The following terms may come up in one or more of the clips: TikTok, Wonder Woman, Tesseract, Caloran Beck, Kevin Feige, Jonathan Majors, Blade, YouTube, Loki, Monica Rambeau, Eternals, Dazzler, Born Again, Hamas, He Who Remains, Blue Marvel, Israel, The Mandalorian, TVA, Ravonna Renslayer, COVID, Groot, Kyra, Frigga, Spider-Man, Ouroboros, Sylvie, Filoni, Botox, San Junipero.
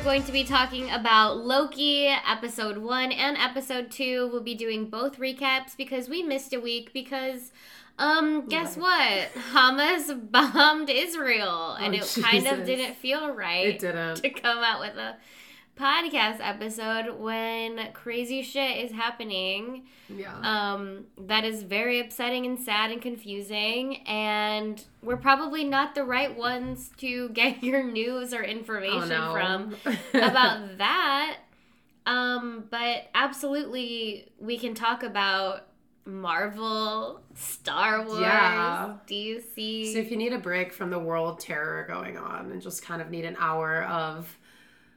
are going to be talking about Loki, episode 1 and episode 2. We'll be doing both recaps because we missed a week because, guess what? Hamas bombed Israel and kind of didn't feel right to come out with a podcast episode when crazy shit is happening. Yeah. That is very upsetting and sad and confusing, and we're probably not the right ones to get your news or information from about that. But absolutely we can talk about Marvel, Star Wars, DC. So if you need a break from the world terror going on and just kind of need an hour of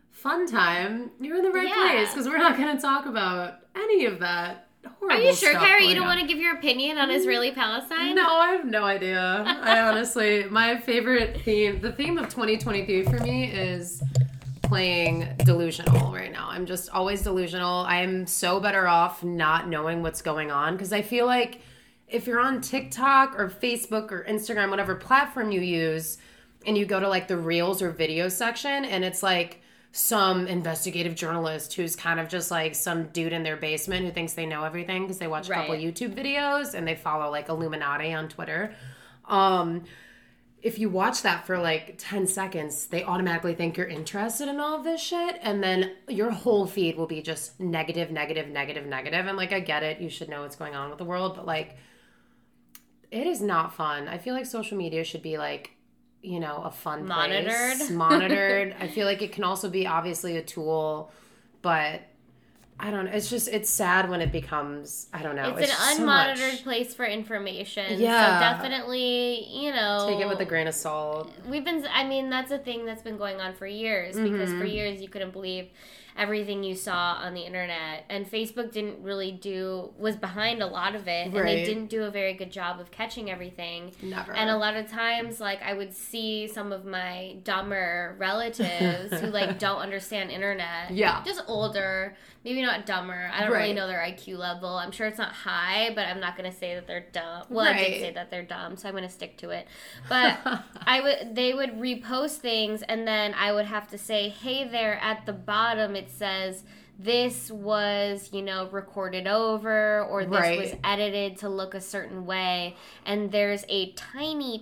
fun time, you're in the right place, because we're not going to talk about any of that horrible stuff. Are you sure, Kyra, you don't want to give your opinion on Israeli-Palestine? No, I have no idea. I honestly, my favorite theme, the theme of 2023 for me is playing delusional right now. I'm just always delusional. I'm so better off not knowing what's going on, because I feel like if you're on TikTok or Facebook or Instagram, whatever platform you use, and you go to like the Reels or video section, and it's like some investigative journalist who's kind of just like some dude in their basement who thinks they know everything because they watch a couple YouTube videos and they follow like Illuminati on Twitter. If you watch that for like 10 seconds, they automatically think you're interested in all of this shit, and then your whole feed will be just negative, negative, negative, negative. And like, I get it, you should know what's going on with the world, but like, it is not fun. I feel like social media should be like, you know, a fun place. Monitored. I feel like it can also be obviously a tool, but I don't know. It's just, it's sad when it becomes, I don't know. It's an unmonitored place for information. Yeah. So definitely, you know, take it with a grain of salt. That's a thing that's been going on for years, because for years you couldn't believe everything you saw on the internet, and Facebook was behind a lot of it, and they didn't do a very good job of catching everything. Never. And a lot of times, like, I would see some of my dumber relatives who like don't understand internet. Yeah. Just older, maybe not dumber. I don't really know their IQ level. I'm sure it's not high, but I'm not going to say that they're dumb. Well, I did say that they're dumb, so I'm going to stick to it. But they would repost things, and then I would have to say, hey there, at the bottom it says this was, you know, recorded over, or this was edited to look a certain way, and there's a tiny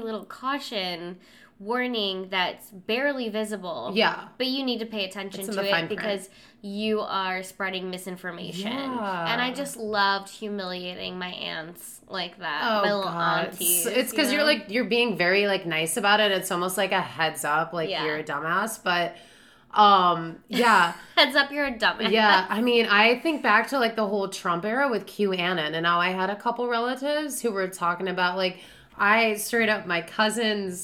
little caution warning that's barely visible, but you need to pay attention to it because you are spreading misinformation. And I just loved humiliating my aunts like that. My little aunties. It's because you're like, you're being very like nice about it. It's almost like a heads up, like you're a dumbass, but heads up, you're a dumbass. I mean, I think back to like the whole Trump era with QAnon, and now I had a couple relatives who were talking about like, I straight up, my cousin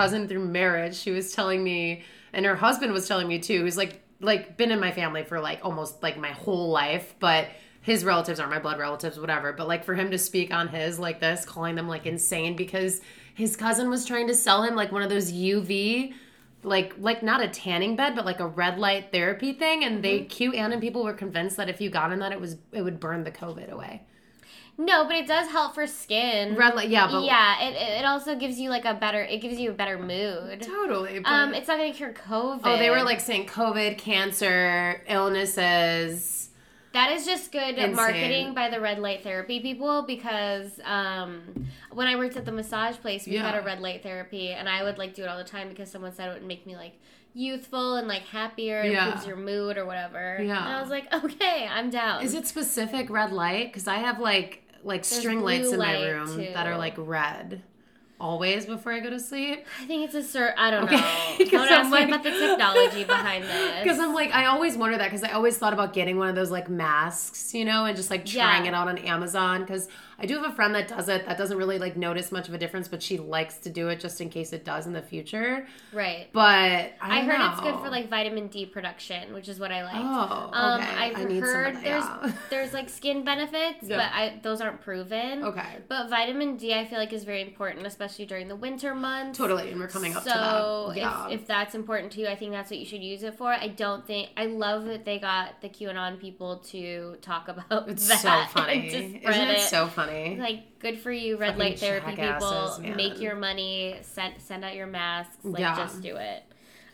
through marriage, she was telling me, and her husband was telling me too, who's like been in my family for like almost like my whole life, but his relatives aren't my blood relatives, whatever, but like for him to speak on his like this, calling them like insane, because his cousin was trying to sell him like one of those UV, like not a tanning bed, but like a red light therapy thing, and QAnon people were convinced that if you got in that, it would burn the COVID away. No, but it does help for skin. Red light, it also gives you like a better mood. Totally. But it's not gonna cure COVID. Oh, they were like saying COVID, cancer, illnesses. That is just good marketing by the red light therapy people, because when I worked at the massage place, we had a red light therapy, and I would like do it all the time because someone said it would make me like youthful and like happier, and improves your mood or whatever. Yeah. And I was like, okay, I'm down. Is it specific red light? Because I have like there's string lights in my room too that are like red. Always before I go to sleep. I think it's I don't know. Don't ask me about the technology behind this. Because I'm like, I always wonder that, because I always thought about getting one of those like masks, you know, and just like trying it out on Amazon. Because I do have a friend that does it, that doesn't really like notice much of a difference, but she likes to do it just in case it does in the future. Right. But I heard it's good for like vitamin D production, which is what I like. Oh, okay. There's like skin benefits, but those aren't proven. Okay. But vitamin D I feel like is very important, especially during the winter months. Totally, and we're coming up to that. So if that's important to you, I think that's what you should use it for. I love that they got the QAnon people to talk about it's that. It's so funny. Isn't it so funny? Like, good for you, red light therapy people. Asses, make your money, send out your masks, like just do it.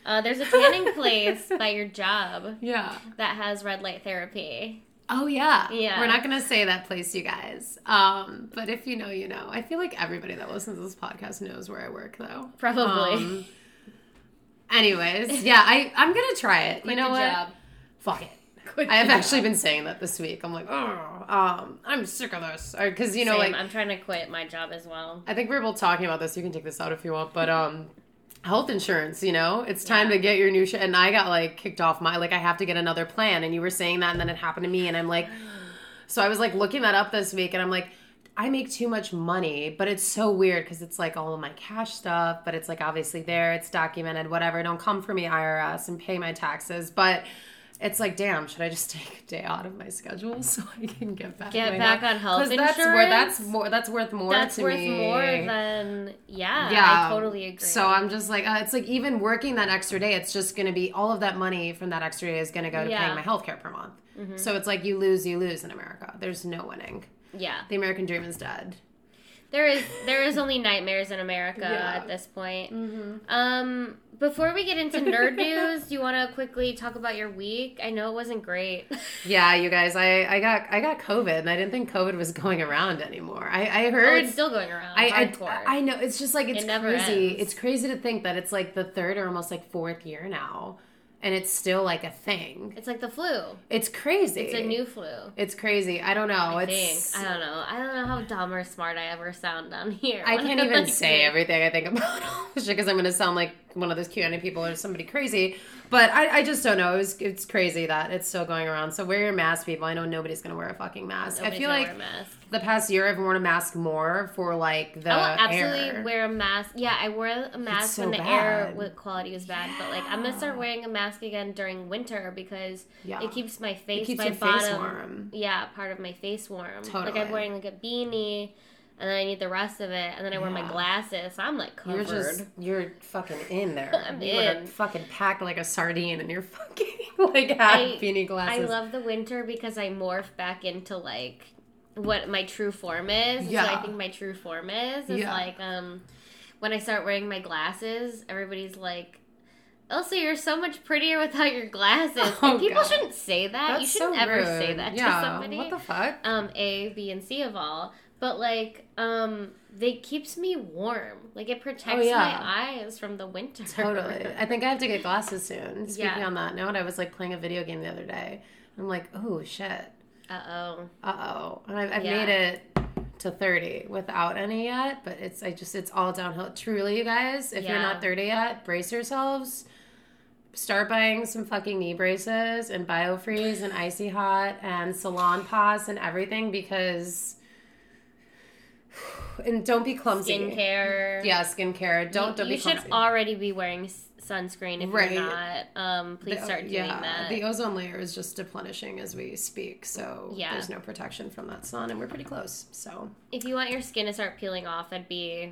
There's a tanning place by your job. Yeah. That has red light therapy. Oh, yeah. Yeah. We're not going to say that place, you guys. But if you know, you know. I feel like everybody that listens to this podcast knows where I work, though. Probably. Anyways, yeah, I'm going to try it. You know what? Job. Fuck it. I have actually been saying that this week. I'm like, oh, I'm sick of this. Because, you know, same, like, I'm trying to quit my job as well. I think we were both talking about this. You can take this out if you want. But health insurance, you know, it's time to get your new shit. And I got, like, kicked off my, like, I have to get another plan. And you were saying that, and then it happened to me. And I'm like, so I was, like, looking that up this week. And I'm like, I make too much money. But it's so weird because it's, like, all of my cash stuff. But it's, like, obviously there. It's documented. Whatever. Don't come for me, IRS, and pay my taxes. But it's like, damn, should I just take a day out of my schedule so I can get back on health insurance? Because that's worth more to me. That's worth more than, yeah, I totally agree. So I'm just like, it's like even working that extra day, it's just going to be all of that money from that extra day is going to go to paying my healthcare per month. Mm-hmm. So it's like you lose in America. There's no winning. Yeah. The American dream is dead. There is only nightmares in America at this point. Mm-hmm. Before we get into nerd news, do you want to quickly talk about your week? I know it wasn't great. Yeah, you guys, I got COVID, and I didn't think COVID was going around anymore. I heard it's still going around. I know, it's just like it's crazy. Ends. It's crazy to think that it's like the third or almost like fourth year now. And it's still, like, a thing. It's like the flu. It's crazy. It's a new flu. It's crazy. I don't know. I don't know how dumb or smart I ever sound down here. I can't even say everything I think about all this shit because I'm going to sound like one of those QAnon people or somebody crazy. But I just don't know. It's crazy that it's still going around. So wear your mask, people. I know nobody's going to wear a fucking mask. Nobody's I feel like the past year I've worn a mask more for, like, the air. I will absolutely wear a mask. Yeah, I wore a mask when the air quality was bad. Yeah. But, like, I'm going to start wearing a mask again during winter because it keeps my face, it keeps my bottom, face warm. Yeah, part of my face warm. Totally. Like I'm wearing like a beanie, and then I need the rest of it, and then I wear my glasses. So I'm like covered. You're fucking in there. Were fucking packed like a sardine, and you're fucking like half beanie glasses. I love the winter because I morph back into like what my true form is. Yeah. So I think my true form is like when I start wearing my glasses, everybody's like, Elsa, you're so much prettier without your glasses. Oh, and people shouldn't say that. That's you shouldn't so ever rude. Say that to somebody. What the fuck? A, B, and C of all. But, like, it keeps me warm. Like, it protects my eyes from the winter. Totally. I think I have to get glasses soon. Speaking on that note, I was, like, playing a video game the other day. I'm like, oh, shit. Uh-oh. And I've made it to 30 without any yet, but it's all downhill. Truly, you guys, if you're not 30 yet, brace yourselves. Start buying some fucking knee braces and Biofreeze and Icy Hot and Salon Paws and everything because... And don't be clumsy. Skincare. Yeah, skincare. Don't be clumsy. You should already be wearing sunscreen if you're not. Please start doing that. The ozone layer is just deplenishing as we speak, so there's no protection from that sun, and we're pretty close. So if you want your skin to start peeling off, that'd be...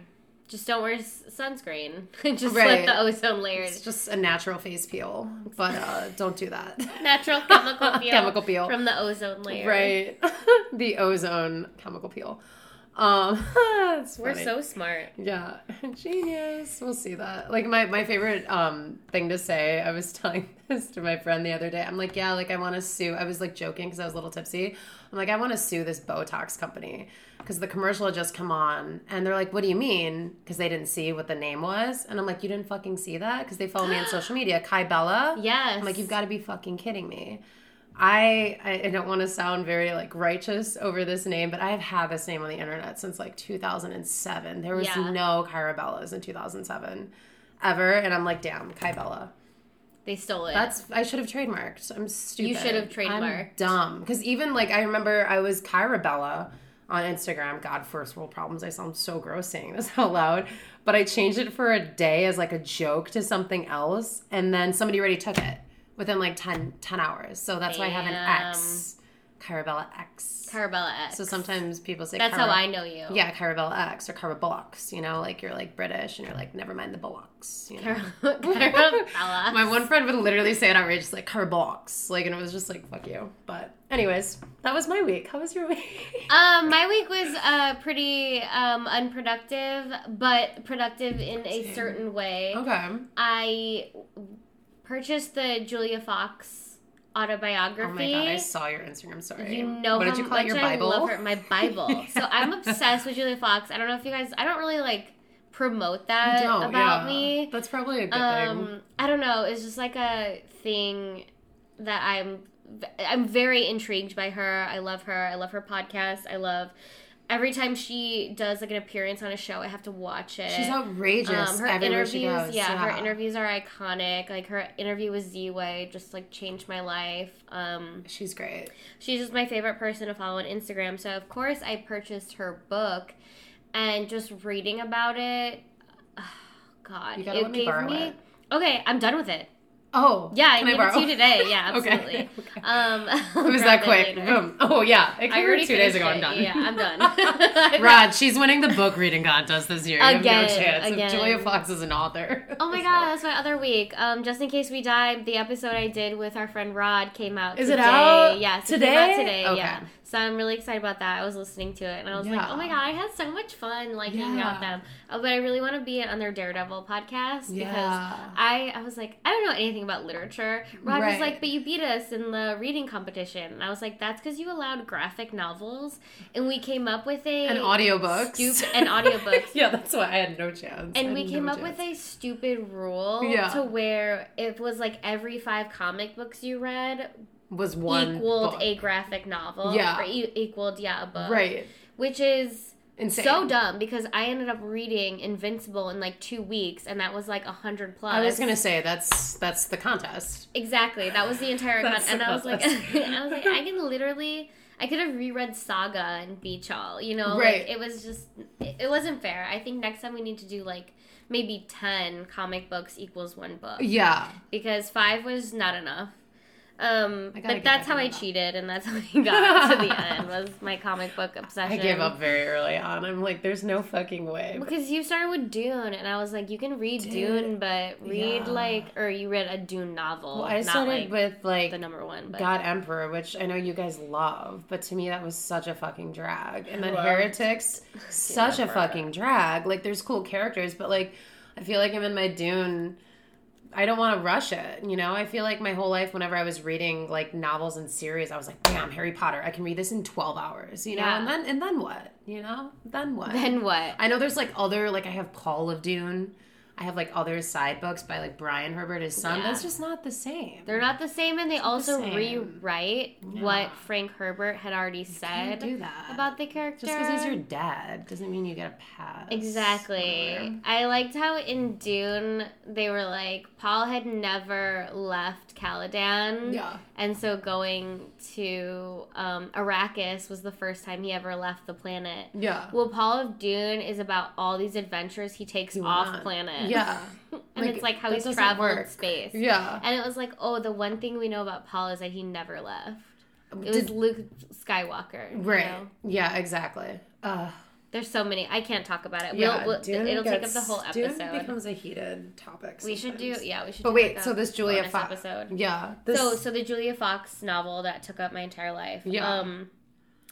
Just don't wear sunscreen. Just let the ozone layer... It's just a natural face peel, but don't do that. Natural chemical peel. Chemical peel. From the ozone layer. Right. The ozone chemical peel. We're so smart. Yeah. Genius. We'll see that. Like my favorite thing to say, I was telling this to my friend the other day. I'm like, yeah, like I want to sue. I was like joking because I was a little tipsy. I'm like, I want to sue this Botox company because the commercial had just come on and they're like, what do you mean? Because they didn't see what the name was. And I'm like, you didn't fucking see that? Because they follow me on social media. Kybella. Yes. I'm like, you've got to be fucking kidding me. I don't want to sound very, like, righteous over this name, but I have had this name on the internet since, like, 2007. There was no Kyrabellas in 2007 ever, and I'm like, damn, Kybella. They stole it. I should have trademarked. I'm stupid. You should have trademarked. I'm dumb. Because even, like, I remember I was Kyrabella on Instagram. God, first world problems. I sound so gross saying this out loud. But I changed it for a day as, like, a joke to something else, and then somebody already took it. Within, like, 10 hours. So that's why I have an X. Kybella X. Kybella X. So sometimes people say that's how I know you. Yeah, Kybella X or Kyberbollocks. You know, like you're like British and you're like, never mind the bollocks. You know? Kybella. My one friend would literally say it on outrageous, like Kyberbollocks, like, and it was just like, fuck you. But anyways, that was my week. How was your week? My week was pretty unproductive, but productive in a certain way. Okay. I purchased the Julia Fox autobiography. Oh my god, I saw your Instagram story. You know what did you call it? Your Bible? I love her, my Bible. Yeah. So I'm obsessed with Julia Fox. I don't know if you guys, I don't really like promote that about me. That's probably a good thing. I don't know. It's just like a thing that I'm very intrigued by her. I love her. I love her podcast. I love every time she does like an appearance on a show, I have to watch it. She's outrageous. Her interviews, she goes. Yeah, her interviews are iconic. Like her interview with Z-Way just like changed my life. She's great. She's just my favorite person to follow on Instagram. So of course I purchased her book, and just reading about it. Oh, God, you gotta let me borrow it. Okay, I'm done with it. Oh, yeah, I need it to you today. Yeah, absolutely. Okay. It was that quick. Boom. Oh, yeah. It came 2 days ago. I'm done. Yeah, I'm done. Rod, she's winning the book reading contest this year. Again, you have no chance. Again. Julia Fox is an author. Oh, my God. That's my other week. Just in case we died, the episode I did with our friend Rod came out today. Is it out? Yes, it came out today. Okay. Yeah. So I'm really excited about that. I was listening to it, and I was like, oh, my God, I had so much fun, like, hanging out with them. But I really want to be on their Daredevil podcast because I was like, I don't know anything about literature. Rod was like, but you beat us in the reading competition. And I was like, that's because you allowed graphic novels, and we came up with an audiobooks. And audiobooks. Yeah, that's why I had no chance. And we came up with a stupid rule to where it was like every 5 comic books you read was one equaled book. A graphic novel. Yeah. Or equaled, a book. Right. Which is insane. So dumb, because I ended up reading Invincible in like 2 weeks, and that was like 100+. I was gonna say that's the contest. Exactly, that was the entire contest, and I was like, I can literally, I could have reread Saga and Beach Hall, you know? Right. Like, it was just, it wasn't fair. I think next time we need to do like maybe 10 comic books equals one book. Yeah, because 5 was not enough. But that's how I cheated, and that's how I got to the end, was my comic book obsession. I gave up very early on. I'm like, there's no fucking way. Because you started with Dune, and I was like, you can read Dune, but read or you read a Dune novel. Well, I started with the number one. But God Emperor, which I know you guys love, but to me that was such a fucking drag. And then Heretics, such a fucking drag. Like, there's cool characters, but like, I feel like I'm in my Dune. I don't want to rush it, you know? I feel like my whole life, whenever I was reading, like, novels and series, I was like, damn, Harry Potter, I can read this in 12 hours, you know? Yeah. And then what, you know? Then what? Then what? I know there's, like, other, like, I have Paul of Dune. I have, like, other side books by, like, Brian Herbert, his son. Yeah. That's just not the same. They're not the same, and they rewrite what Frank Herbert had already said about the character. Just because he's your dad doesn't mean you get a pass. Exactly. I liked how in Dune they were like, Paul had never left Caladan. Yeah. And so going to Arrakis was the first time he ever left the planet. Yeah. Well, Paul of Dune is about all these adventures he takes off planet. Yeah. And like, it's like how he's traveled space. Yeah. And it was like, oh, the one thing we know about Paul is that he never left. It was Luke Skywalker. Right. You know? Yeah, exactly. There's so many. I can't talk about it. Yeah, it'll take up the whole episode. Dune becomes a heated topic sometimes. We should do But wait, so this Julia Fox episode. Yeah. So the Julia Fox novel that took up my entire life. Yeah.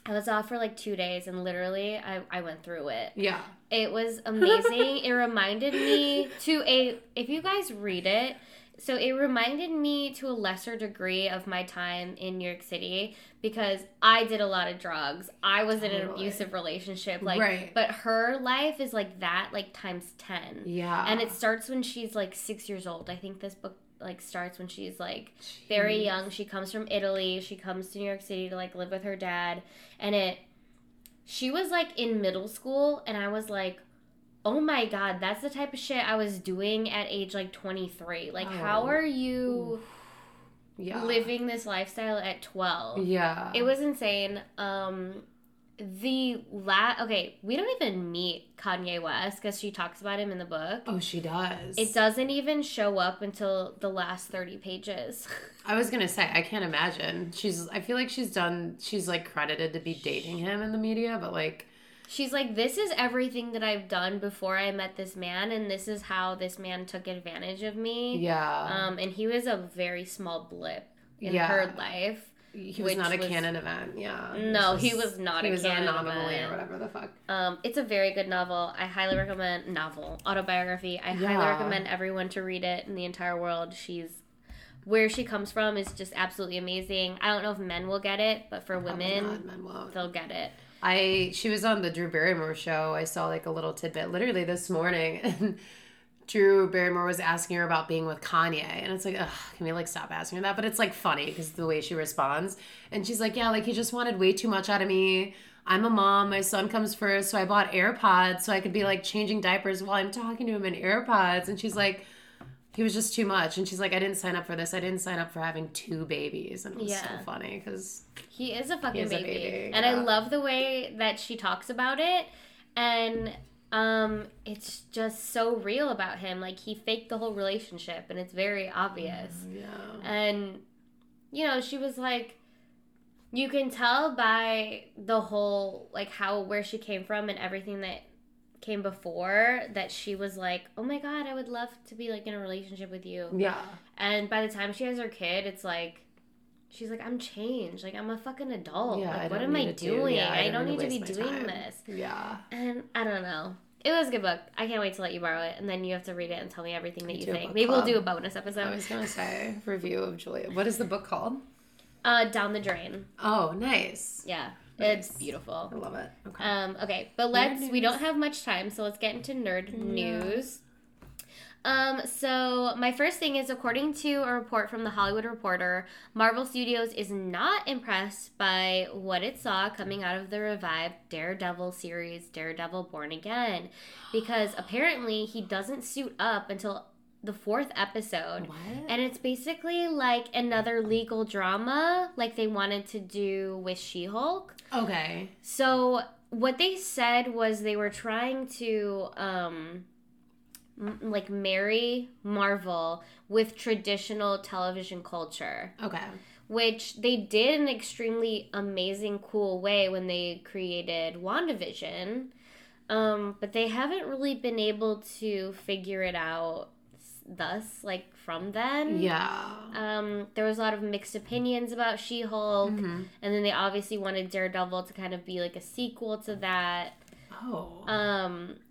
I was off for like 2 days, and literally I went through it. Yeah. It was amazing. It reminded me if you guys read it, so it reminded me to a lesser degree of my time in New York City, because I did a lot of drugs. I was in an abusive relationship. Like, but her life is like that, like times 10. Yeah. And it starts when she's like 6 years old. I think this book like starts when she's like very young. She comes from Italy. She comes to New York City to like live with her dad. And she was like in middle school, and I was like, oh my God, that's the type of shit I was doing at age like 23. Like, how are you living this lifestyle at 12? Yeah. It was insane. Okay, we don't even meet Kanye West because she talks about him in the book. Oh, she does. It doesn't even show up until the last 30 pages. I was going to say, I can't imagine. I feel like she's like credited to be dating him in the media, but like. She's like, this is everything that I've done before I met this man, and this is how this man took advantage of me. Yeah. And he was a very small blip in her life. He was not a canon event, yeah. No, he was not a canon event. He was an anomaly or whatever the fuck. It's a very good novel. I highly recommend autobiography. I highly recommend everyone to read it in the entire world. Where she comes from is just absolutely amazing. I don't know if men will get it, but for women, men won't. They'll get it. She was on the Drew Barrymore show. I saw like a little tidbit literally this morning, and Drew Barrymore was asking her about being with Kanye, and it's like, ugh, can we like stop asking her that? But it's like funny because the way she responds, and she's like, yeah, like he just wanted way too much out of me. I'm a mom. My son comes first, so I bought AirPods so I could be like changing diapers while I'm talking to him in AirPods. And she's like, he was just too much. And she's like, I didn't sign up for this. I didn't sign up for having two babies. And it was so funny because he is a fucking baby. And I love the way that she talks about it. And it's just so real about him. Like, he faked the whole relationship, and it's very obvious. Yeah. And, you know, she was like, you can tell by the whole, like, where she came from and everything that came before that she was like, oh my God, I would love to be, like, in a relationship with you. Yeah. And by the time she has her kid, it's like, she's like, I'm changed. Like, I'm a fucking adult. Yeah, like, what am I doing? I don't need to be doing this. Yeah. And I don't know. It was a good book. I can't wait to let you borrow it. And then you have to read it and tell me everything that you think. Maybe we'll do a bonus episode. I was going to say, review of Julia. What is the book called? Down the Drain. Oh, nice. Yeah. Nice. It's beautiful. I love it. Okay. Okay. But we don't have much time, so let's get into nerd news. So my first thing is, according to a report from The Hollywood Reporter, Marvel Studios is not impressed by what it saw coming out of the revived Daredevil series, Daredevil Born Again, because apparently he doesn't suit up until the fourth episode. What? And it's basically like another legal drama, like they wanted to do with She-Hulk. Okay. So what they said was they were trying to, like, marry Marvel with traditional television culture. Okay. Which they did in an extremely amazing, cool way when they created WandaVision. But they haven't really been able to figure it out from then. Yeah. There was a lot of mixed opinions about She-Hulk. Mm-hmm. And then they obviously wanted Daredevil to kind of be, like, a sequel to that. Oh.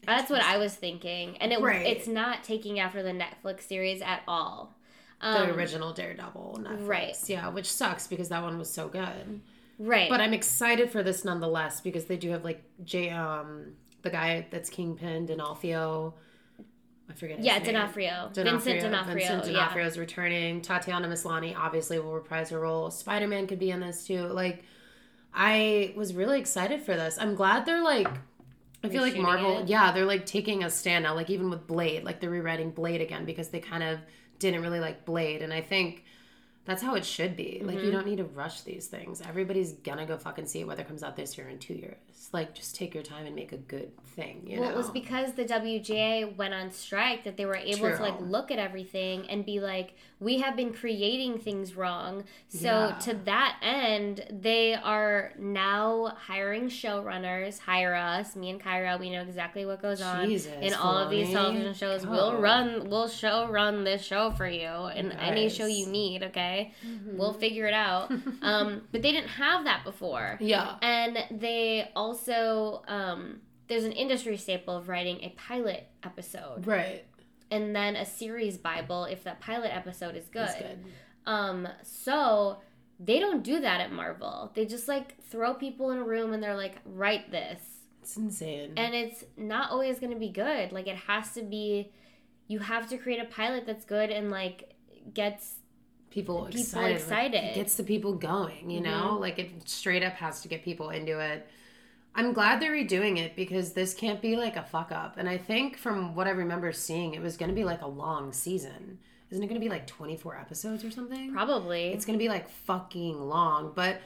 That's what I was thinking. And it's not taking after the Netflix series at all. The original Daredevil Netflix. Right. Yeah, which sucks because that one was so good. Right. But I'm excited for this nonetheless because they do have, like, the guy that's Kingpin, D'Onofrio. I forget his name. Yeah, D'Onofrio. Vincent D'Onofrio is returning. Tatiana Maslany obviously will reprise her role. Spider-Man could be in this too. Like, I was really excited for this. I'm glad they're, like... I feel like Marvel, they're, like, taking a stand now, like, even with Blade, like, they're rewriting Blade again because they kind of didn't really like Blade, and I think that's how it should be. Mm-hmm. Like, you don't need to rush these things. Everybody's gonna go fucking see it, whether it comes out this year or in 2 years. Like, just take your time and make a good thing, you know? It was because the WGA went on strike that they were able to, like, look at everything and be like, we have been creating things wrong. So, to that end, they are now hiring showrunners. Hire us. Me and Kyra, we know exactly what goes on. In all of these television shows. God. We'll showrun this show for you and any show you need, okay? Mm-hmm. We'll figure it out. But they didn't have that before. Yeah. And they also, there's an industry staple of writing a pilot episode. Right. And then a series Bible if that pilot episode is good. So they don't do that at Marvel. They just, like, throw people in a room and they're like, write this. It's insane. And it's not always going to be good. Like, it has to be, you have to create a pilot that's good and, like, gets... People excited. Like, it gets the people going, you know? Mm-hmm. Like, it straight up has to get people into it. I'm glad they're redoing it because this can't be, like, a fuck-up. And I think from what I remember seeing, it was going to be, like, a long season. Isn't it going to be, like, 24 episodes or something? Probably. It's going to be, like, fucking long. But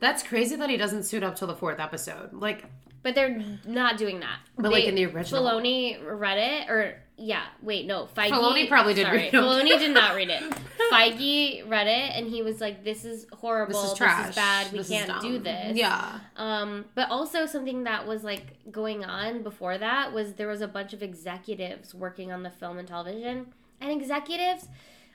That's crazy that he doesn't suit up till the fourth episode. Like, but they're not doing that. But like in the original, Filoni read it, or yeah, wait, no, Feige. Filoni probably did read it. Filoni did not read it. Feige read it, and he was like, "This is horrible. This is trash. This is bad. We can't do this." Yeah. But also something that was like going on before that was there was a bunch of executives working on the film and television, and executives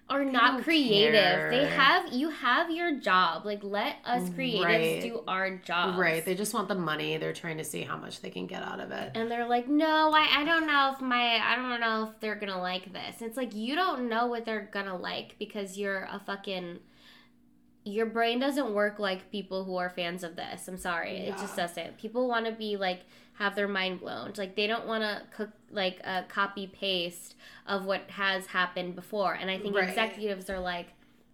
are not creative. Care. They have, you have your job. Like, let us creatives do our job. Right. They just want the money. They're trying to see how much they can get out of it. And they're like, no, I don't know if I don't know if they're going to like this. It's like, you don't know what they're going to like because you're a fucking, your brain doesn't work like people who are fans of this. I'm sorry. Yeah. It just doesn't. People want to be like, have their mind blown. Like, they don't want to cook like a copy paste of what has happened before. And I think executives are like,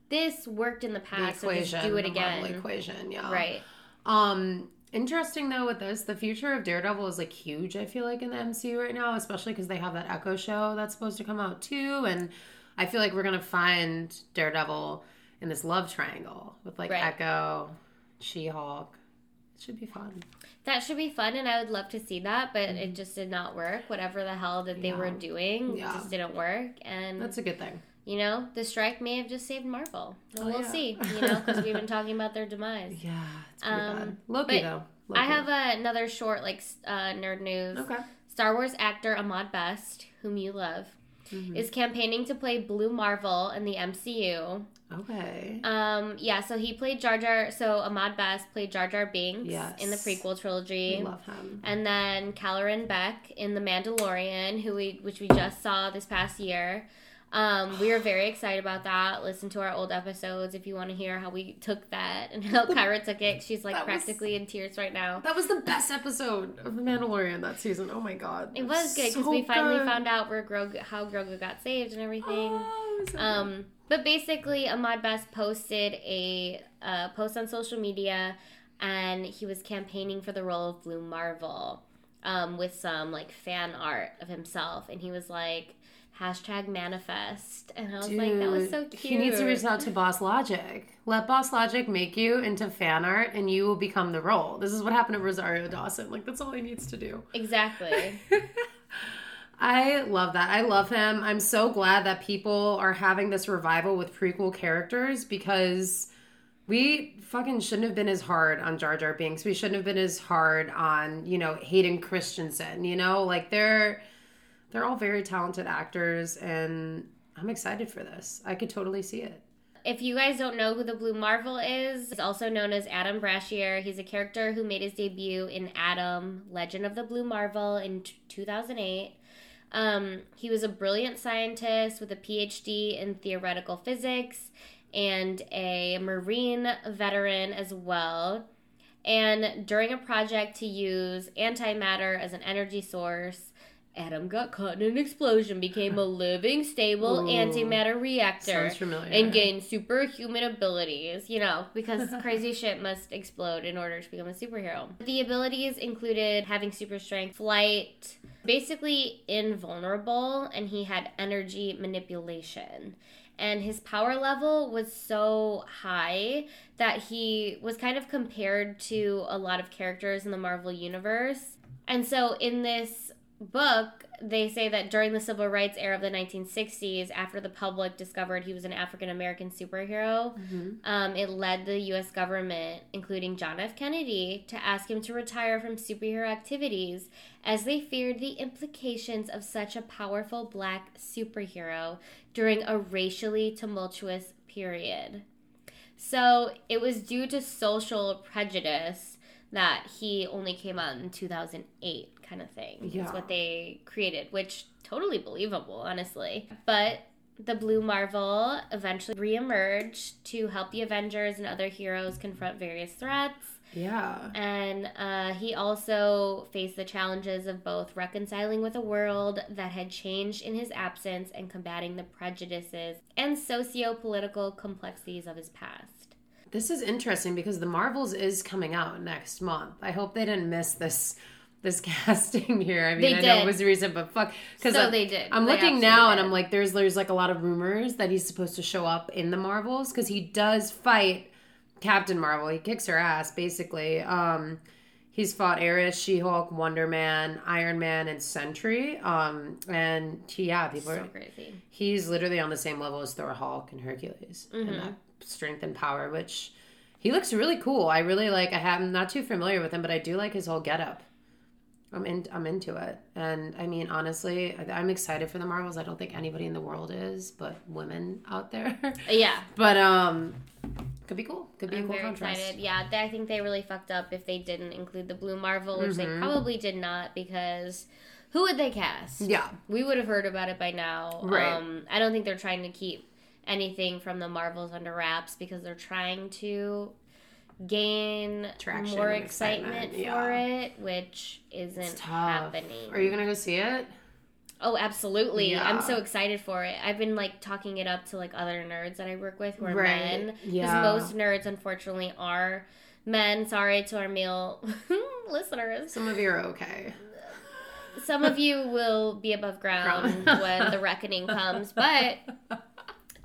this worked in the past, so just do it again. The equation, yeah. Right. Interesting though with this, the future of Daredevil is like huge, I feel like, in the MCU right now, especially because they have that Echo show that's supposed to come out too. And I feel like we're going to find Daredevil in this love triangle with like Echo, She-Hulk. Should be fun. That should be fun, and I would love to see that, but it just did not work. Whatever the hell that they were doing just didn't work, and that's a good thing. You know, the strike may have just saved Marvel. We'll see, you know, because we've been talking about their demise. Yeah, it's pretty bad. Loki, though. Loki. I have another short, like, nerd news. Okay. Star Wars actor Ahmed Best, whom you love, is campaigning to play Blue Marvel in the MCU. Okay. Yeah, so he played Jar Jar. So Ahmed Best played Jar Jar Binks in the prequel trilogy. I love him. And then Caloran Beck in The Mandalorian, which we just saw this past year. We were very excited about that. Listen to our old episodes if you want to hear how we took that and how Kyra took it. She's like practically in tears right now. That was the best episode of The Mandalorian that season. Oh my god. It was good because we finally found out how Grogu got saved and everything. Oh, it was so good. But basically, Ahmed Best posted a post on social media, and he was campaigning for the role of Blue Marvel with some, like, fan art of himself. And he was like, #manifest. And I was like, that was so cute. He needs to reach out to Boss Logic. Let Boss Logic make you into fan art, and you will become the role. This is what happened to Rosario Dawson. Like, that's all he needs to do. Exactly. I love that. I love him. I'm so glad that people are having this revival with prequel characters because we fucking shouldn't have been as hard on Jar Jar Binks. We shouldn't have been as hard on, you know, Hayden Christensen, you know? Like, they're all very talented actors, and I'm excited for this. I could totally see it. If you guys don't know who the Blue Marvel is, he's also known as Adam Brashear. He's a character who made his debut in Adam, Legend of the Blue Marvel in 2008. He was a brilliant scientist with a PhD in theoretical physics and a Marine veteran as well. And during a project to use antimatter as an energy source, Adam got caught in an explosion, became a living, stable antimatter reactor, and gained superhuman abilities, you know, because crazy shit must explode in order to become a superhero. The abilities included having super strength, flight, basically invulnerable, and he had energy manipulation. And his power level was so high that he was kind of compared to a lot of characters in the Marvel Universe. And so in this book, they say that during the civil rights era of the 1960s, after the public discovered he was an African-American superhero, it led the U.S. government, including John F. Kennedy, to ask him to retire from superhero activities as they feared the implications of such a powerful black superhero during a racially tumultuous period. So it was due to social prejudice that he only came out in 2008 kind of thing. Yeah. That's what they created, which totally believable, honestly. But the Blue Marvel eventually reemerged to help the Avengers and other heroes confront various threats. Yeah. And he also faced the challenges of both reconciling with a world that had changed in his absence and combating the prejudices and socio-political complexities of his past. This is interesting because The Marvels is coming out next month. I hope they didn't miss this casting here. I mean, they did. I know it was recent, but fuck. They did. I'm looking now and I'm like, there's like a lot of rumors that he's supposed to show up in The Marvels because he does fight Captain Marvel. He kicks her ass, basically. He's fought Eris, She-Hulk, Wonder Man, Iron Man, and Sentry. And people are crazy. He's literally on the same level as Thor, Hulk, and Hercules. Mm-hmm. And that strength and power, which he looks really cool. I really like. I'm not too familiar with him, but I do like his whole getup. I'm into it. And I mean, honestly, I'm excited for the Marvels. I don't think anybody in the world is, but women out there. Yeah. But could be cool. Could be a cool contrast. I'm very excited. Yeah, I think they really fucked up if they didn't include the Blue Marvel, which they probably did not, because who would they cast? Yeah. We would have heard about it by now. Right. I don't think they're trying to keep anything from the Marvels under wraps, because they're trying to gain traction, more excitement for it, which isn't happening. Are you gonna go see it? Oh, absolutely. Yeah. I'm so excited for it. I've been like talking it up to like other nerds that I work with who are men. Yeah. Because most nerds, unfortunately, are men. Sorry to our male listeners. Some of you are okay. Some of you will be above ground when the reckoning comes. But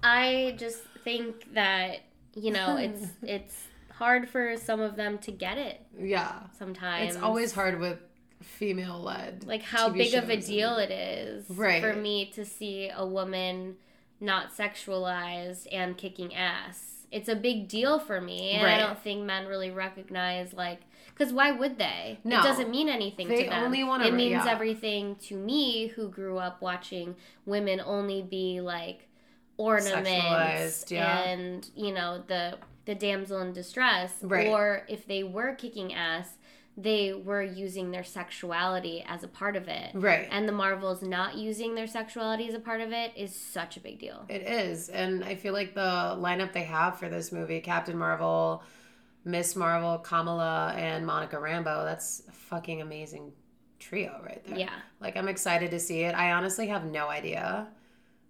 I just think that, you know, it's hard for some of them to get it. Yeah. Sometimes. It's always hard with female-led, like how TV big of a deal it is for me to see a woman not sexualized and kicking ass. It's a big deal for me, and I don't think men really recognize, like, because why would they? No. It doesn't mean anything to them. Only want to. It means everything to me, who grew up watching women only be like ornaments and, you know, the damsel in distress, or if they were kicking ass, they were using their sexuality as a part of it. Right. And the Marvels not using their sexuality as a part of it is such a big deal. It is. And I feel like the lineup they have for this movie, Captain Marvel, Miss Marvel, Kamala, and Monica Rambeau, that's a fucking amazing trio right there. Yeah. Like, I'm excited to see it. I honestly have no idea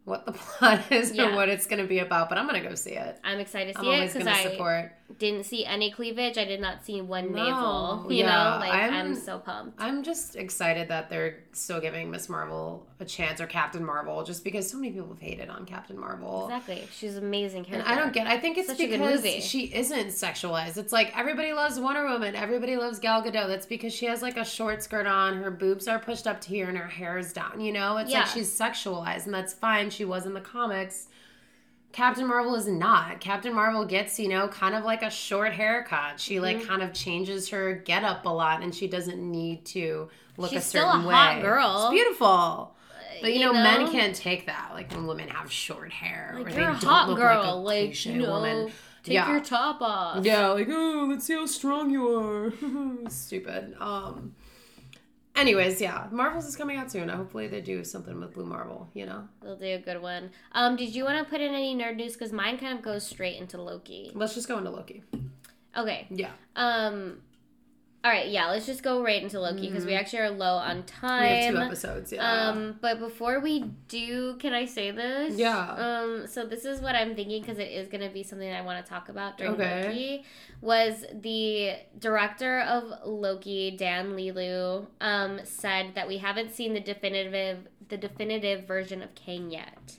what the plot is or what it's going to be about, but I'm going to go see it. I'm excited to see it because I didn't see any cleavage. I did not see one navel. You know, like I'm so pumped. I'm just excited that they're still giving Miss Marvel a chance, or Captain Marvel, just because so many people have hated on Captain Marvel. Exactly. She's an amazing character. And I don't get it. I think it's such because she isn't sexualized. It's like everybody loves Wonder Woman. Everybody loves Gal Gadot. That's because she has like a short skirt on. Her boobs are pushed up to here and her hair is down. You know, it's like she's sexualized, and that's fine. She was in the comics. Captain Marvel is not. Captain Marvel gets, you know, kind of like a short haircut. She like kind of changes her getup a lot, and she doesn't need to look a certain way. She's still a hot girl. It's beautiful. But you know, men can't take that. Like when women have short hair, like, or they don't look girl. Like a cliche woman. Take your top off. Yeah, like, oh, let's see how strong you are. Stupid. Anyways, Marvels is coming out soon. Hopefully they do something with Blue Marvel, you know? They'll do a good one. Did you want to put in any nerd news? Because mine kind of goes straight into Loki. Let's just go into Loki. Okay. Yeah. All right, let's just go right into Loki, because we actually are low on time. We have 2 episodes, but before we do, can I say this? Yeah. So this is what I'm thinking, because it is going to be something I want to talk about during Loki, was the director of Loki, Dan Lilu, said that we haven't seen the definitive version of Kang yet.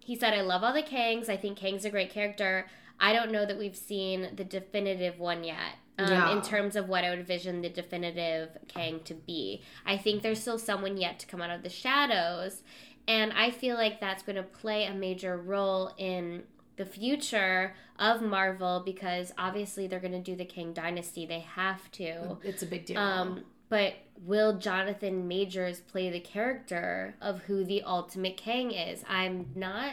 He said, "I love all the Kangs. I think Kang's a great character. I don't know that we've seen the definitive one yet." In terms of what I would envision the definitive Kang to be. I think there's still someone yet to come out of the shadows, and I feel like that's going to play a major role in the future of Marvel, because obviously they're going to do the Kang dynasty. They have to. It's a big deal. But will Jonathan Majors play the character of who the ultimate Kang is? I'm not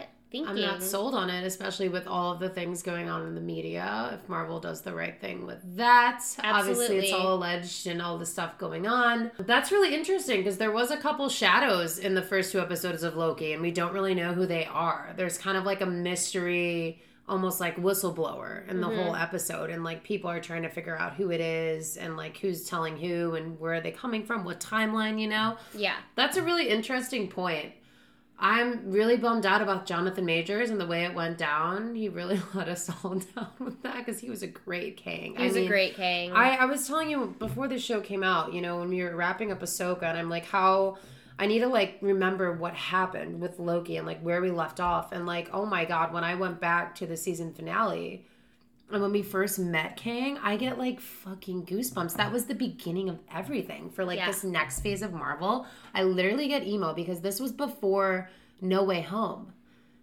sold on it, especially with all of the things going on in the media. If Marvel does the right thing with that, obviously it's all alleged and all the stuff going on. That's really interesting, because there was a couple shadows in the first 2 episodes of Loki, and we don't really know who they are. There's kind of like a mystery, almost like whistleblower in the whole episode, and like people are trying to figure out who it is, and like who's telling who, and where are they coming from, what timeline, you know? Yeah. That's a really interesting point. I'm really bummed out about Jonathan Majors and the way it went down. He really let us all down with that, because he was a great Kang. He was a great Kang. I was telling you before the show came out, you know, when we were wrapping up Ahsoka, and I'm like, how I need to like remember what happened with Loki and like where we left off. And like, oh my God, when I went back to the season finale, And when we first met Kang, I get like fucking goosebumps. That was the beginning of everything for like this next phase of Marvel. I literally get emo because this was before No Way Home.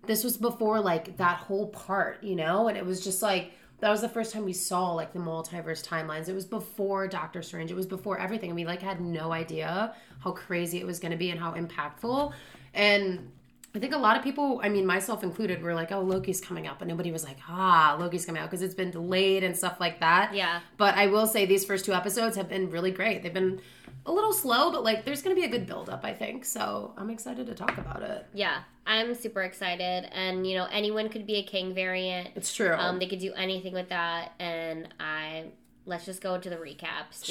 This was before like that whole part, you know? And it was just like, that was the first time we saw like the multiverse timelines. It was before Doctor Strange. It was before everything. And we like had no idea how crazy it was going to be and how impactful. And I think a lot of people, I mean, myself included, were like, oh, Loki's coming out. But nobody was like, ah, Loki's coming out because it's been delayed and stuff like that. Yeah. But I will say these first two episodes have been really great. They've been a little slow, but, like, there's going to be a good build-up, I think. So I'm excited to talk about it. Yeah. I'm super excited. And, you know, anyone could be a Kang variant. It's true. They could do anything with that. And let's just go to the recaps.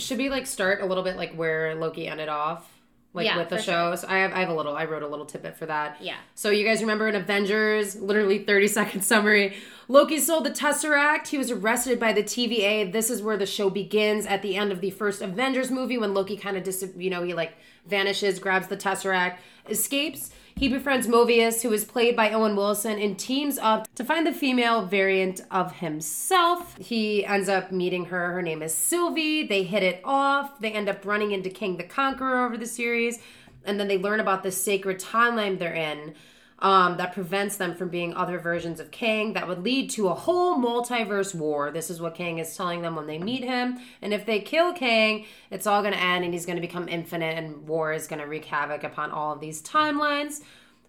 Should we, like, start a little bit, like, where Loki ended off? Like, with the show. Sure. So I wrote a little tidbit for that. Yeah. So you guys remember in Avengers, literally 30-second summary, Loki sold the Tesseract. He was arrested by the TVA. This is where the show begins at the end of the first Avengers movie when Loki kind of, he like vanishes, grabs the Tesseract, escapes. He befriends Mobius, who is played by Owen Wilson, and teams up to find the female variant of himself. He ends up meeting her. Her name is Sylvie. They hit it off. They end up running into Kang the Conqueror over the series. And then they learn about the sacred timeline they're in that prevents them from being other versions of Kang that would lead to a whole multiverse war. This is what Kang is telling them when they meet him. And if they kill Kang, it's all going to end and he's going to become infinite and war is going to wreak havoc upon all of these timelines.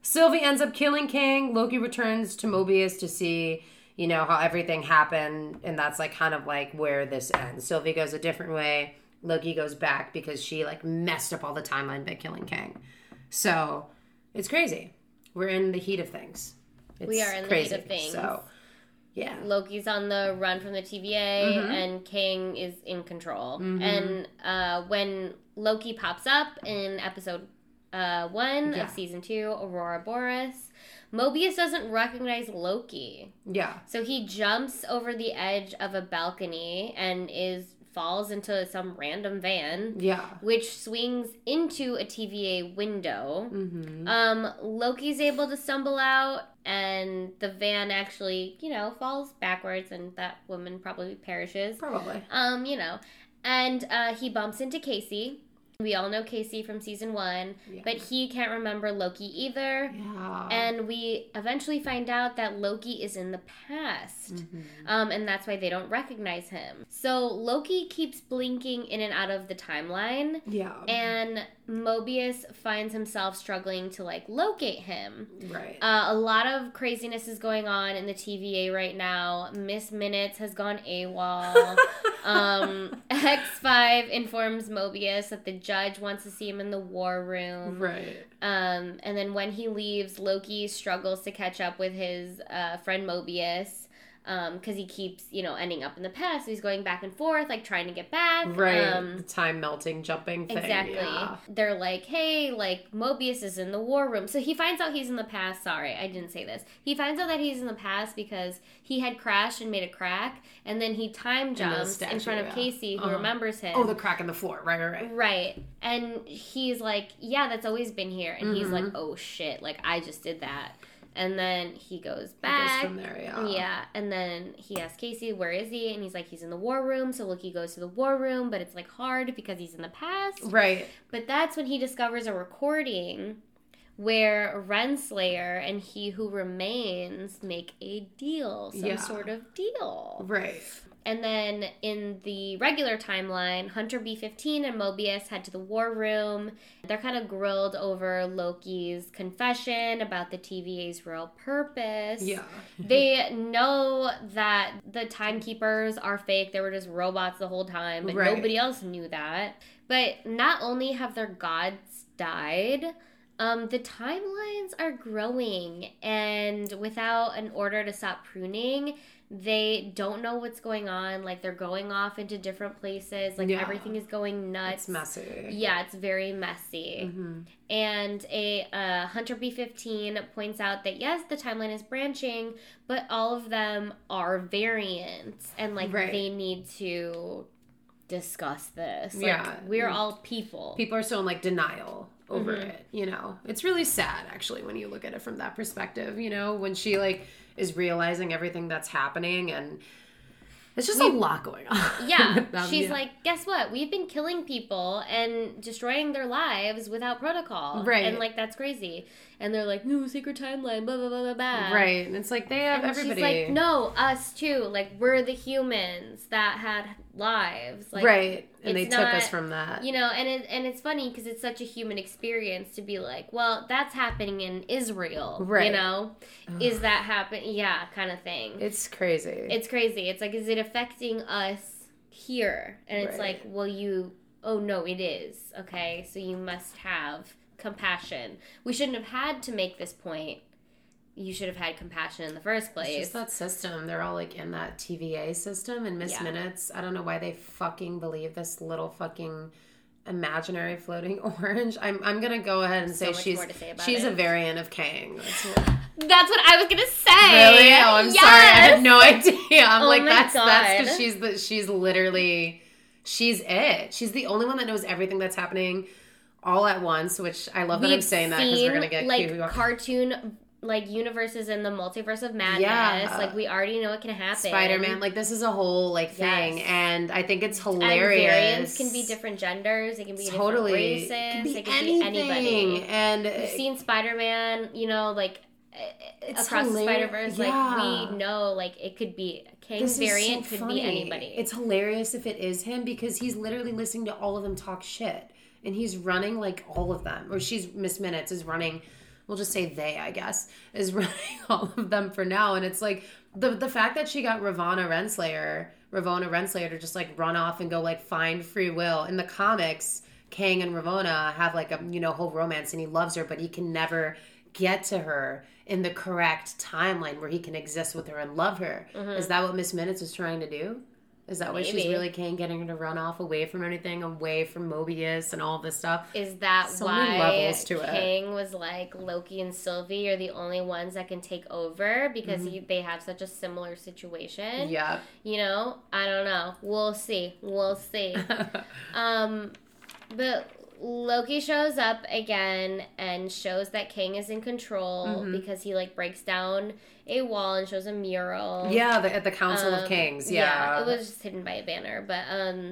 Sylvie ends up killing Kang. Loki returns to Mobius to see, you know, how everything happened. And that's like kind of like where this ends. Sylvie goes a different way. Loki goes back because she like messed up all the timeline by killing Kang. So it's crazy. We're in the heat of things. We are in the heat of things. So, yeah. Loki's on the run from the TVA, and Kang is in control. Mm-hmm. And when Loki pops up in episode 1 of season 2, Aurora Boreas, Mobius doesn't recognize Loki. Yeah. So he jumps over the edge of a balcony and falls into some random van, which swings into a TVA window. Mm-hmm. Loki's able to stumble out, and the van actually, you know, falls backwards, and that woman probably perishes. Probably. And he bumps into Casey. We all know Casey from season 1, but he can't remember Loki either. Yeah. And we eventually find out that Loki is in the past, and that's why they don't recognize him. So Loki keeps blinking in and out of the timeline, and Mobius finds himself struggling to, like, locate him. Right. A lot of craziness is going on in the TVA right now. Miss Minutes has gone AWOL. X5 informs Mobius that the judge wants to see him in the war room. Right. And then when he leaves, Loki struggles to catch up with his friend Mobius because he keeps, you know, ending up in the past. So he's going back and forth, like, trying to get back. Right. The time melting, jumping thing. Exactly. Yeah. They're like, hey, like, Mobius is in the war room. So he finds out he's in the past. Sorry, I didn't say this. He finds out that he's in the past because he had crashed and made a crack, and then he time jumps in front of Casey, who remembers him. Oh, the crack in the floor. Right. Right. And he's like, yeah, that's always been here. And he's like, oh, shit, like, I just did that. And then he goes back. He goes from there, yeah. And then he asks Casey, where is he? And he's like, he's in the war room. So Loki goes to the war room, but it's, like, hard because he's in the past. Right. But that's when he discovers a recording where Renslayer and He Who Remains make a deal. Some sort of deal. Right. And then in the regular timeline, Hunter B-15 and Mobius head to the war room. They're kind of grilled over Loki's confession about the TVA's real purpose. Yeah. They know that the timekeepers are fake. They were just robots the whole time. But nobody else knew that. But not only have their gods died, the timelines are growing. And without an order to stop pruning, they don't know what's going on. Like, they're going off into different places. Like, everything is going nuts. It's messy. Yeah, it's very messy. Mm-hmm. And a Hunter B-15 points out that, yes, the timeline is branching, but all of them are variants. And, like, they need to discuss this. Like, we're all people. People are still in, like, denial over it, you know? It's really sad, actually, when you look at it from that perspective, you know? When she, like, is realizing everything that's happening, and There's just a lot going on. Yeah. She's like, guess what? We've been killing people and destroying their lives without protocol. Right. And, like, that's crazy. And they're like, no, secret timeline, blah, blah, blah, blah, blah. Right. And it's like, they have everybody. She's like, no, us too. Like, we're the humans that had lives. Like, right. And they took us from that. You know, and it's funny because it's such a human experience to be like, well, that's happening in Israel. Right. You know? Ugh. Is that happening? Yeah, kind of thing. It's crazy. It's crazy. It's like, is it affecting us here? And it's like, well, oh no, it is. Okay, so you must have compassion. We shouldn't have had to make this point. You should have had compassion in the first place. It's just that system. They're all like in that TVA system and Miss Minutes. I don't know why they fucking believe this little fucking imaginary floating orange. I'm gonna go ahead and say she's a variant of Kang. That's what I was gonna say. Really? Oh, I'm sorry. I had no idea. I'm that's because she's literally it. She's the only one that knows everything that's happening all at once, which I love that I'm saying that because we're gonna get like cartoon. Like, universes in the Multiverse of Madness. Yeah. Like, we already know what can happen. Spider-Man. Like, this is a whole, like, thing. Yes. And I think it's hilarious. And variants can be different genders. It can be different races. It can be anybody. And we've seen Spider-Man, you know, like, it's across Spider-Verse. Yeah. Like, we know, like, it could be... Kang's variant could be anybody. It's hilarious if it is him because he's literally listening to all of them talk shit. And he's running, like, all of them. Or Miss Minutes is running... We'll just say they, I guess, is running all of them for now. And it's like the fact that she got Ravonna Renslayer to just like run off and go like find free will. In the comics, Kang and Ravonna have like a whole romance and he loves her, but he can never get to her in the correct timeline where he can exist with her and love her. Mm-hmm. Is that what Miss Minutes was trying to do? Is that why she's really Kang getting her to run off away from everything, away from Mobius and all this stuff? Is that why Kang was like, Loki and Sylvie are the only ones that can take over because they have such a similar situation? Yeah. You know? I don't know. We'll see. But Loki shows up again and shows that Kang is in control because he, like, breaks down a wall and shows a mural. Yeah, at the Council of Kings, yeah. It was just hidden by a banner, but... And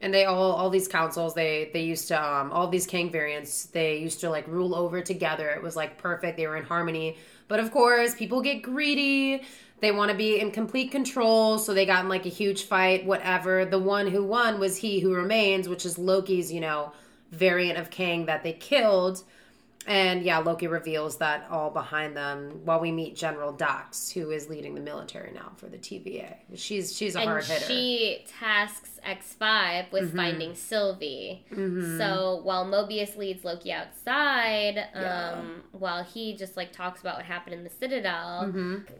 they all these councils, they used to, all these Kang variants, they used to, like, rule over together. It was, like, perfect. They were in harmony. But, of course, people get greedy. They want to be in complete control, so they got in, like, a huge fight, whatever. The one who won was He Who Remains, which is Loki's, variant of Kang that they killed. And yeah, Loki reveals that all behind them while we meet General Dax, who is leading the military now for the TVA. She's a hard hitter. She tasks X5 with finding Sylvie. Mm-hmm. So while Mobius leads Loki outside, while he just like talks about what happened in the Citadel,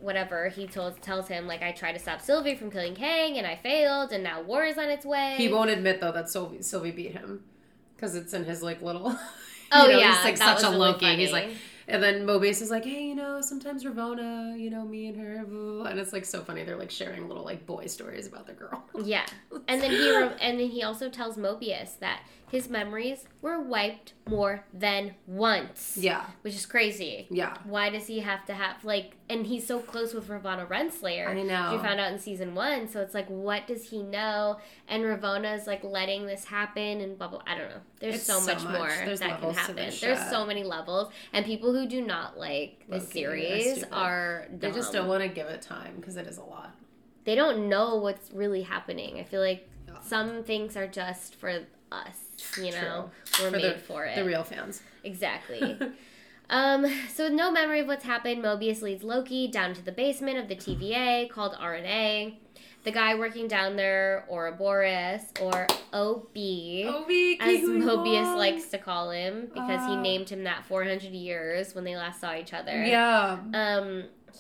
whatever, he tells him like, I tried to stop Sylvie from killing Kang and I failed and now war is on its way. He won't admit though that Sylvie beat him. Because it's in his, like, little... He's, like, such a Loki. Really, he's, like... And then Mobius is, like, hey, sometimes Ravonna, me and her... Blah. And it's, like, so funny. They're, like, sharing little, like, boy stories about the girl. Yeah. And then he also tells Mobius that his memories were wiped more than once. Yeah. Which is crazy. Yeah. Why does he have to have, like... And he's so close with Ravonna Renslayer. I know. Which we found out in season 1. So it's like, what does he know? And Ravonna's like letting this happen and blah, blah. I don't know. There's so much more that can happen. There's so many levels. And people who do not like the series are dumb. They just don't want to give it time because it is a lot. They don't know what's really happening. I feel like some things are just for us, True. We're for made for it. The real fans. Exactly. So with no memory of what's happened, Mobius leads Loki down to the basement of the TVA called RNA. The guy working down there, Ouroboros, or OB, as Mobius likes to call him, because he named him that 400 years when they last saw each other. Yeah.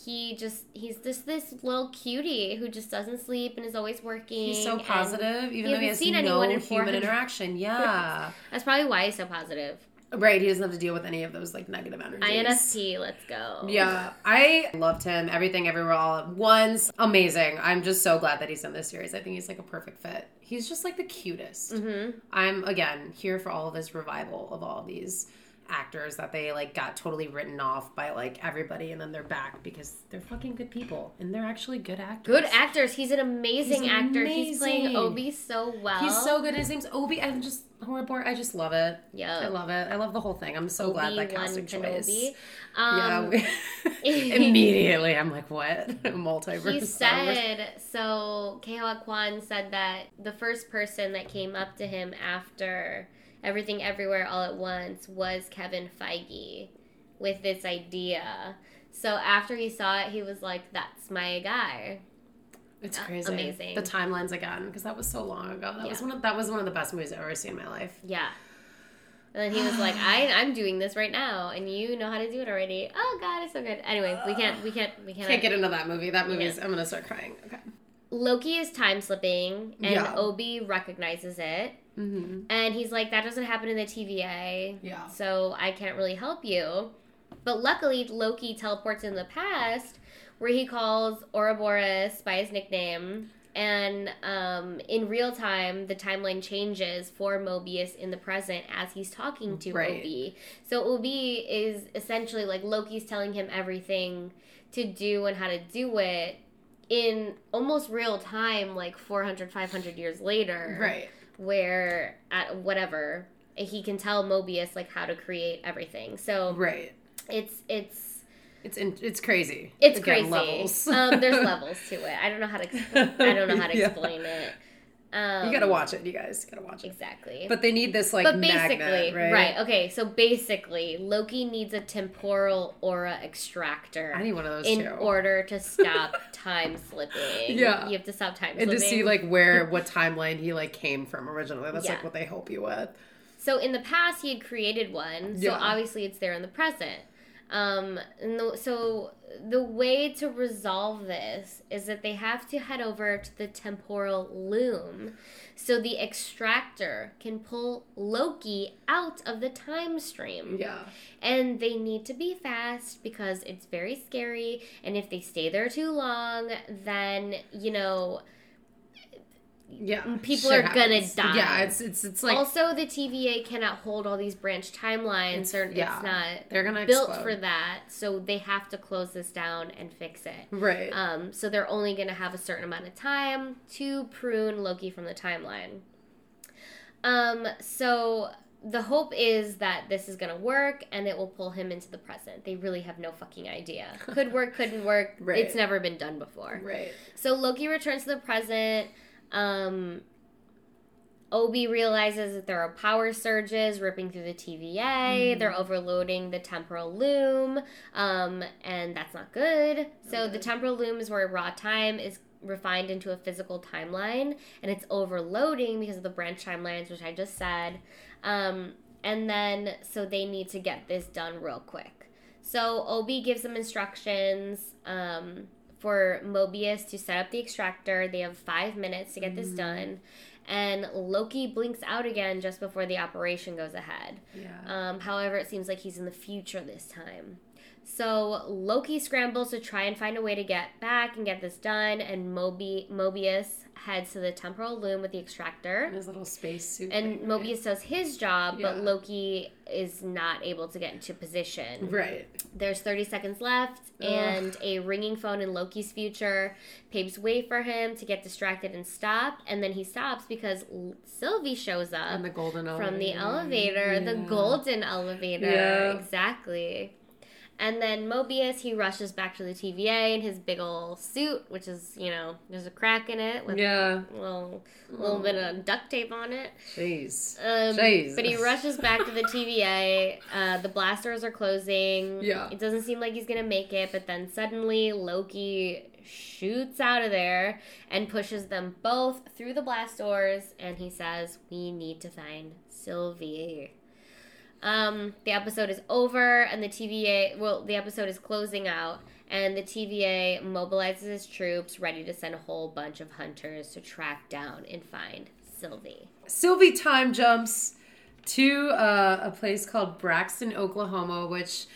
He's just this little cutie who just doesn't sleep and is always working. He's so positive, even though he has no human interaction. Yeah. That's probably why he's so positive. Right, he doesn't have to deal with any of those, like, negative energies. INFP, let's go. Yeah, I loved him. Everything, Everywhere, All at Once. Amazing. I'm just so glad that he's in this series. I think he's, like, a perfect fit. He's just, like, the cutest. Mm-hmm. I'm, again, here for all of this revival of all of these actors that they like got totally written off by like everybody, and then they're back because they're fucking good people and they're actually good actors. Good actors. He's an amazing actor. He's playing Obi so well. He's so good. His name's Obi. I'm just horrible. I just love it. Yeah, I love it. I love the whole thing. I'm so glad that casting choice. Immediately I'm like, what? Multiverse. He said so. Kehoe Kwan said that the first person that came up to him after Everything Everywhere All at Once was Kevin Feige with this idea. So after he saw it, he was like, that's my guy. It's crazy. Amazing. The timelines again, because that was so long ago. That was one of the best movies I've ever seen in my life. Yeah. And then he was like, I'm doing this right now, and you know how to do it already. Oh, God, it's so good. Anyway, we can't get into that movie. That movie's, I'm going to start crying. Okay. Loki is time slipping, and OB recognizes it. Mm-hmm. And he's like, that doesn't happen in the TVA, so I can't really help you. But luckily, Loki teleports in the past, where he calls Ouroboros by his nickname, and in real time, the timeline changes for Mobius in the present as he's talking to Obi. So Obi is essentially like Loki's telling him everything to do and how to do it in almost real time, like 400, 500 years later. Right. Where at whatever he can tell Mobius like how to create everything. So it's crazy. It's again, crazy. Levels. There's levels to it. I don't know how to explain it. You gotta watch it, you guys. Exactly. But they need this magnet, right? Right. Okay. So basically, Loki needs a temporal aura extractor. I need one of those in order to stop time slipping. Yeah. You have to stop time slipping. And to see what timeline he came from originally. That's what they help you with. So in the past, he had created one. So obviously, it's there in the present. So the way to resolve this is that they have to head over to the temporal loom so the extractor can pull Loki out of the time stream. Yeah. And they need to be fast because it's very scary, and if they stay there too long, then, people are gonna die. Yeah, it's like also the TVA cannot hold all these branch timelines. It's not built for that, so they have to close this down and fix it. Right. So they're only gonna have a certain amount of time to prune Loki from the timeline. So the hope is that this is gonna work and it will pull him into the present. They really have no fucking idea. Could work, couldn't work. Right. It's never been done before. Right. So Loki returns to the present. Obi realizes that there are power surges ripping through the TVA. They're overloading the temporal loom, and that's not good. So the temporal loom is where raw time is refined into a physical timeline, and it's overloading because of the branch timelines, which I just said. And then, so they need to get this done real quick. So Obi gives them instructions, for Mobius to set up the extractor. They have 5 minutes to get this done. And Loki blinks out again just before the operation goes ahead. Yeah. However, it seems like he's in the future this time. So Loki scrambles to try and find a way to get back and get this done. And Mobius heads to the temporal loom with the extractor. And his little space suit. And thing, Mobius does his job, but Loki is not able to get into position. Right. There's 30 seconds left, and a ringing phone in Loki's future paves way for him to get distracted and stop. And then he stops because Sylvie shows up from the elevator. Yeah. The golden elevator. Yeah. Exactly. And then Mobius, he rushes back to the TVA in his big ol' suit, which is, there's a crack in it with a little bit of duct tape on it. Jeez. But he rushes back to the TVA. The blasters are closing. Yeah. It doesn't seem like he's going to make it, but then suddenly Loki shoots out of there and pushes them both through the blast doors, and he says, "We need to find Sylvie." The episode is over, and the episode is closing out, and the TVA mobilizes its troops, ready to send a whole bunch of hunters to track down and find Sylvie. Sylvie time jumps to a place called Braxton, Oklahoma, which,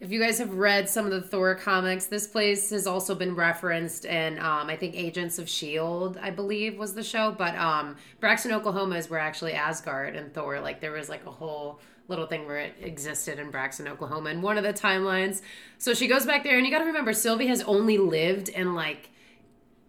if you guys have read some of the Thor comics, this place has also been referenced in, I think, Agents of S.H.I.E.L.D., I believe, was the show. But Braxton, Oklahoma is where actually Asgard and Thor, there was a whole little thing where it existed in Braxton, Oklahoma, in one of the timelines. So she goes back there, and you got to remember, Sylvie has only lived in, like,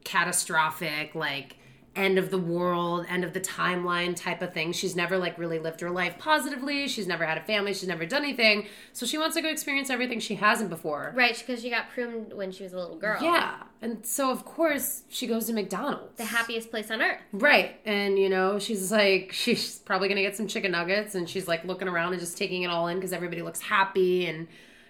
catastrophic, like, end of the world, end of the timeline type of thing. She's never, like, really lived her life positively. She's never had a family. She's never done anything. So she wants to go experience everything she hasn't before. Right, because she got pruned when she was a little girl. Yeah. And so, of course, she goes to McDonald's. The happiest place on earth. Right. And, you know, she's like, she's probably going to get some chicken nuggets. And she's, like, looking around and just taking it all in because everybody looks happy. And,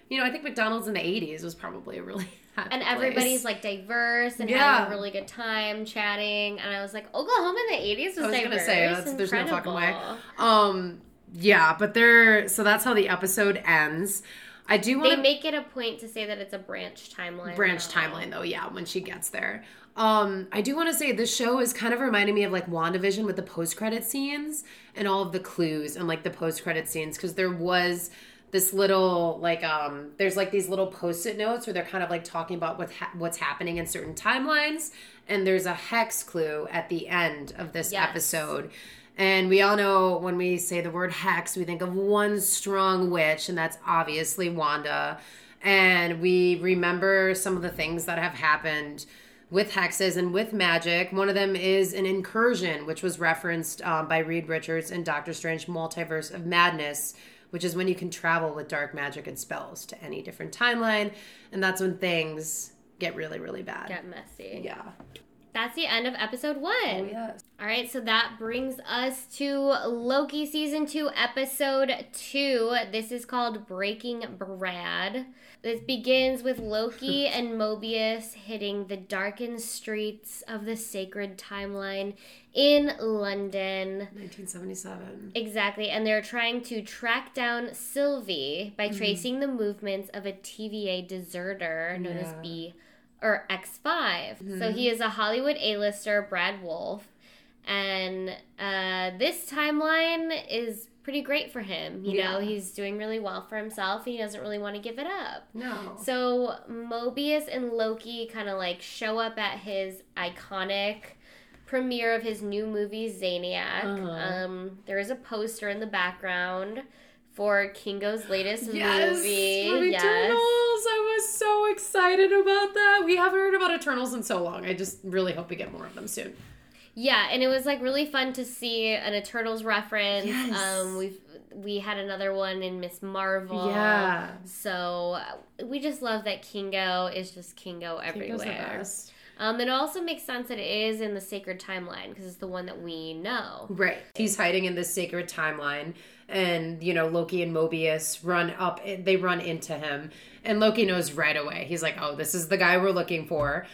you know, I think McDonald's in the 80s was probably a really... And everybody's, like, diverse and having a really good time chatting. And I was like, Oklahoma in the 80s was diverse. I was going to say, there's no fucking way. Yeah, but they're... So that's how the episode ends. I do want to... They make it a point to say that it's a branch timeline. Branch timeline, though, yeah, when she gets there. I do want to say this show is kind of reminding me of, like, WandaVision with the post-credit scenes and all of the clues and, like, the post-credit scenes. Because there was... This little, like, there's, like, these little Post-it notes where they're kind of, like, talking about what's happening in certain timelines. And there's a hex clue at the end of this episode. And we all know when we say the word hex, we think of one strong witch, and that's obviously Wanda. And we remember some of the things that have happened with hexes and with magic. One of them is an incursion, which was referenced by Reed Richards in Doctor Strange Multiverse of Madness, which is when you can travel with dark magic and spells to any different timeline. And that's when things get really, really bad. Get messy. Yeah. That's the end of episode 1. Oh, yes. All right, so that brings us to Loki season 2, episode 2. This is called Breaking Brad. This begins with Loki and Mobius hitting the darkened streets of the sacred timeline in London. 1977. Exactly, and they're trying to track down Sylvie by tracing the movements of a TVA deserter known as B. Or X5. Mm-hmm. So he is a Hollywood A-lister, Brad Wolf. And this timeline is pretty great for him. You know, he's doing really well for himself. He doesn't really want to give it up. No. So Mobius and Loki kind of like show up at his iconic premiere of his new movie, Zaniac. Uh-huh. There is a poster in the background for Kingo's latest movie. For Eternals. I was so excited about that. We haven't heard about Eternals in so long. I just really hope we get more of them soon. Yeah, and it was like really fun to see an Eternals reference. Yes. We had another one in Miss Marvel. Yeah. So we just love that Kingo is just Kingo everywhere. Kingo's the best. It also makes sense that it is in the sacred timeline because it's the one that we know. Right. He's hiding in this sacred timeline and, you know, Loki and Mobius run into him and Loki knows right away. He's like, oh, this is the guy we're looking for.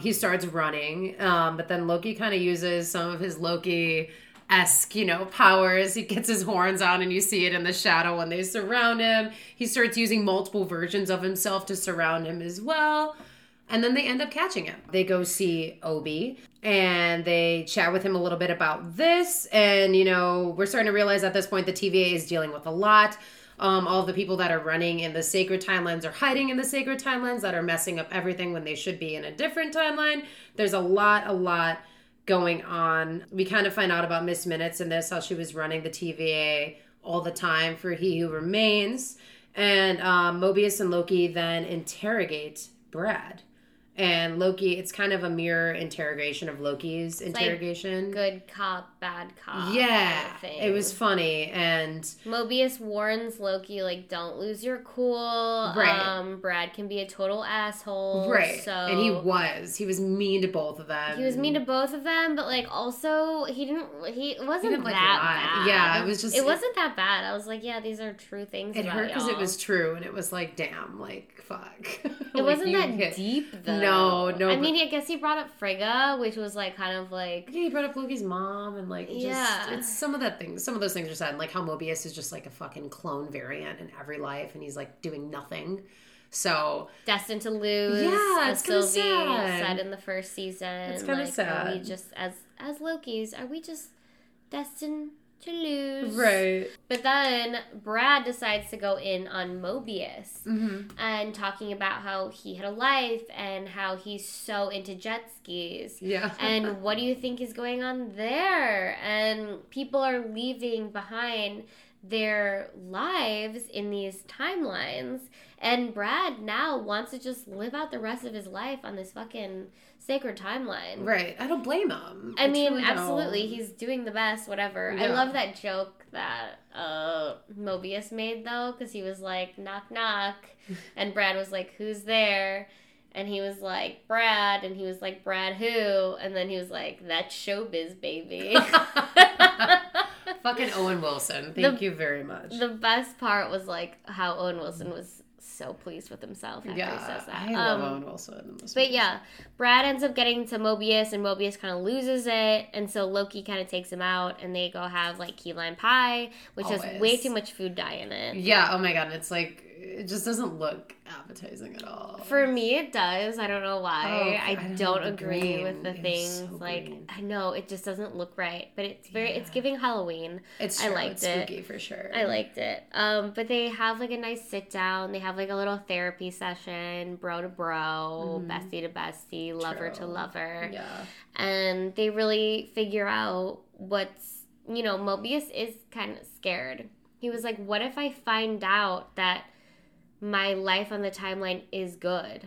He starts running, but then Loki kind of uses some of his Loki-esque, you know, powers. He gets his horns on and you see it in the shadow when they surround him. He starts using multiple versions of himself to surround him as well. And then they end up catching him. They go see OB, and they chat with him a little bit about this. And, you know, we're starting to realize at this point the TVA is dealing with a lot. All the people that are running in the sacred timelines are hiding in the sacred timelines that are messing up everything when they should be in a different timeline. There's a lot going on. We kind of find out about Miss Minutes and this, how she was running the TVA all the time for He Who Remains. And Mobius and Loki then interrogate Brad. And Loki, it's kind of a mirror interrogation of Loki's interrogation. Like good cop, bad cop. Yeah, kind of thing. It was funny. And Mobius warns Loki, like, don't lose your cool. Right. Brad can be a total asshole. Right. So, and he was. He was mean to both of them. But, like, also, he wasn't that bad. Yeah, it was just... It wasn't that bad. I was like, yeah, these are true things about y'all. It hurt because it was true, and it was like, damn, like, fuck. It like, wasn't that deep, though. No. I mean, I guess he brought up Frigga, which was, like, kind of, like... Yeah, he brought up Loki's mom, and, like, just... Yeah. It's some of those things are sad, and, like, how Mobius is just, like, a fucking clone variant in every life, and he's, like, doing nothing. So... Destined to lose. Yeah, it's kind of sad. Said in the first season. It's kind of sad. Are we just, as Lokis, are we just destined to lose? Right. But then Brad decides to go in on Mobius and talking about how he had a life and how he's so into jet skis. Yeah. And what do you think is going on there? And people are leaving behind their lives in these timelines. And Brad now wants to just live out the rest of his life on this fucking sacred timeline. Right. I don't blame him. I mean, really absolutely. Don't. He's doing the best, whatever. Yeah. I love that joke that Mobius made, though, because he was like, knock, knock. And Brad was like, who's there? And he was like, Brad. And he was like, Brad who? And then he was like, that's showbiz, baby. Fucking Owen Wilson. Thank you very much. The best part was, like, how Owen Wilson was so pleased with himself after he says that. I love Owen Wilson. But yeah, Brad ends up getting to Mobius, and Mobius kind of loses it, and so Loki kind of takes him out, and they go have, like, key lime pie, which has way too much food dye in it. Yeah, oh my god, it's like, it just doesn't look appetizing at all. For me, it does. I don't know why. Oh, I don't agree with the things. So like, green. I know it just doesn't look right, but it's very. Yeah. It's giving Halloween. It's true. I liked it. Spooky for sure. I liked it. But they have like a nice sit down. They have like a little therapy session, bro to bro, bestie to bestie, lover to lover. Yeah. And they really figure out what's, you know, Mobius is kind of scared. He was like, what if I find out that my life on the timeline is good?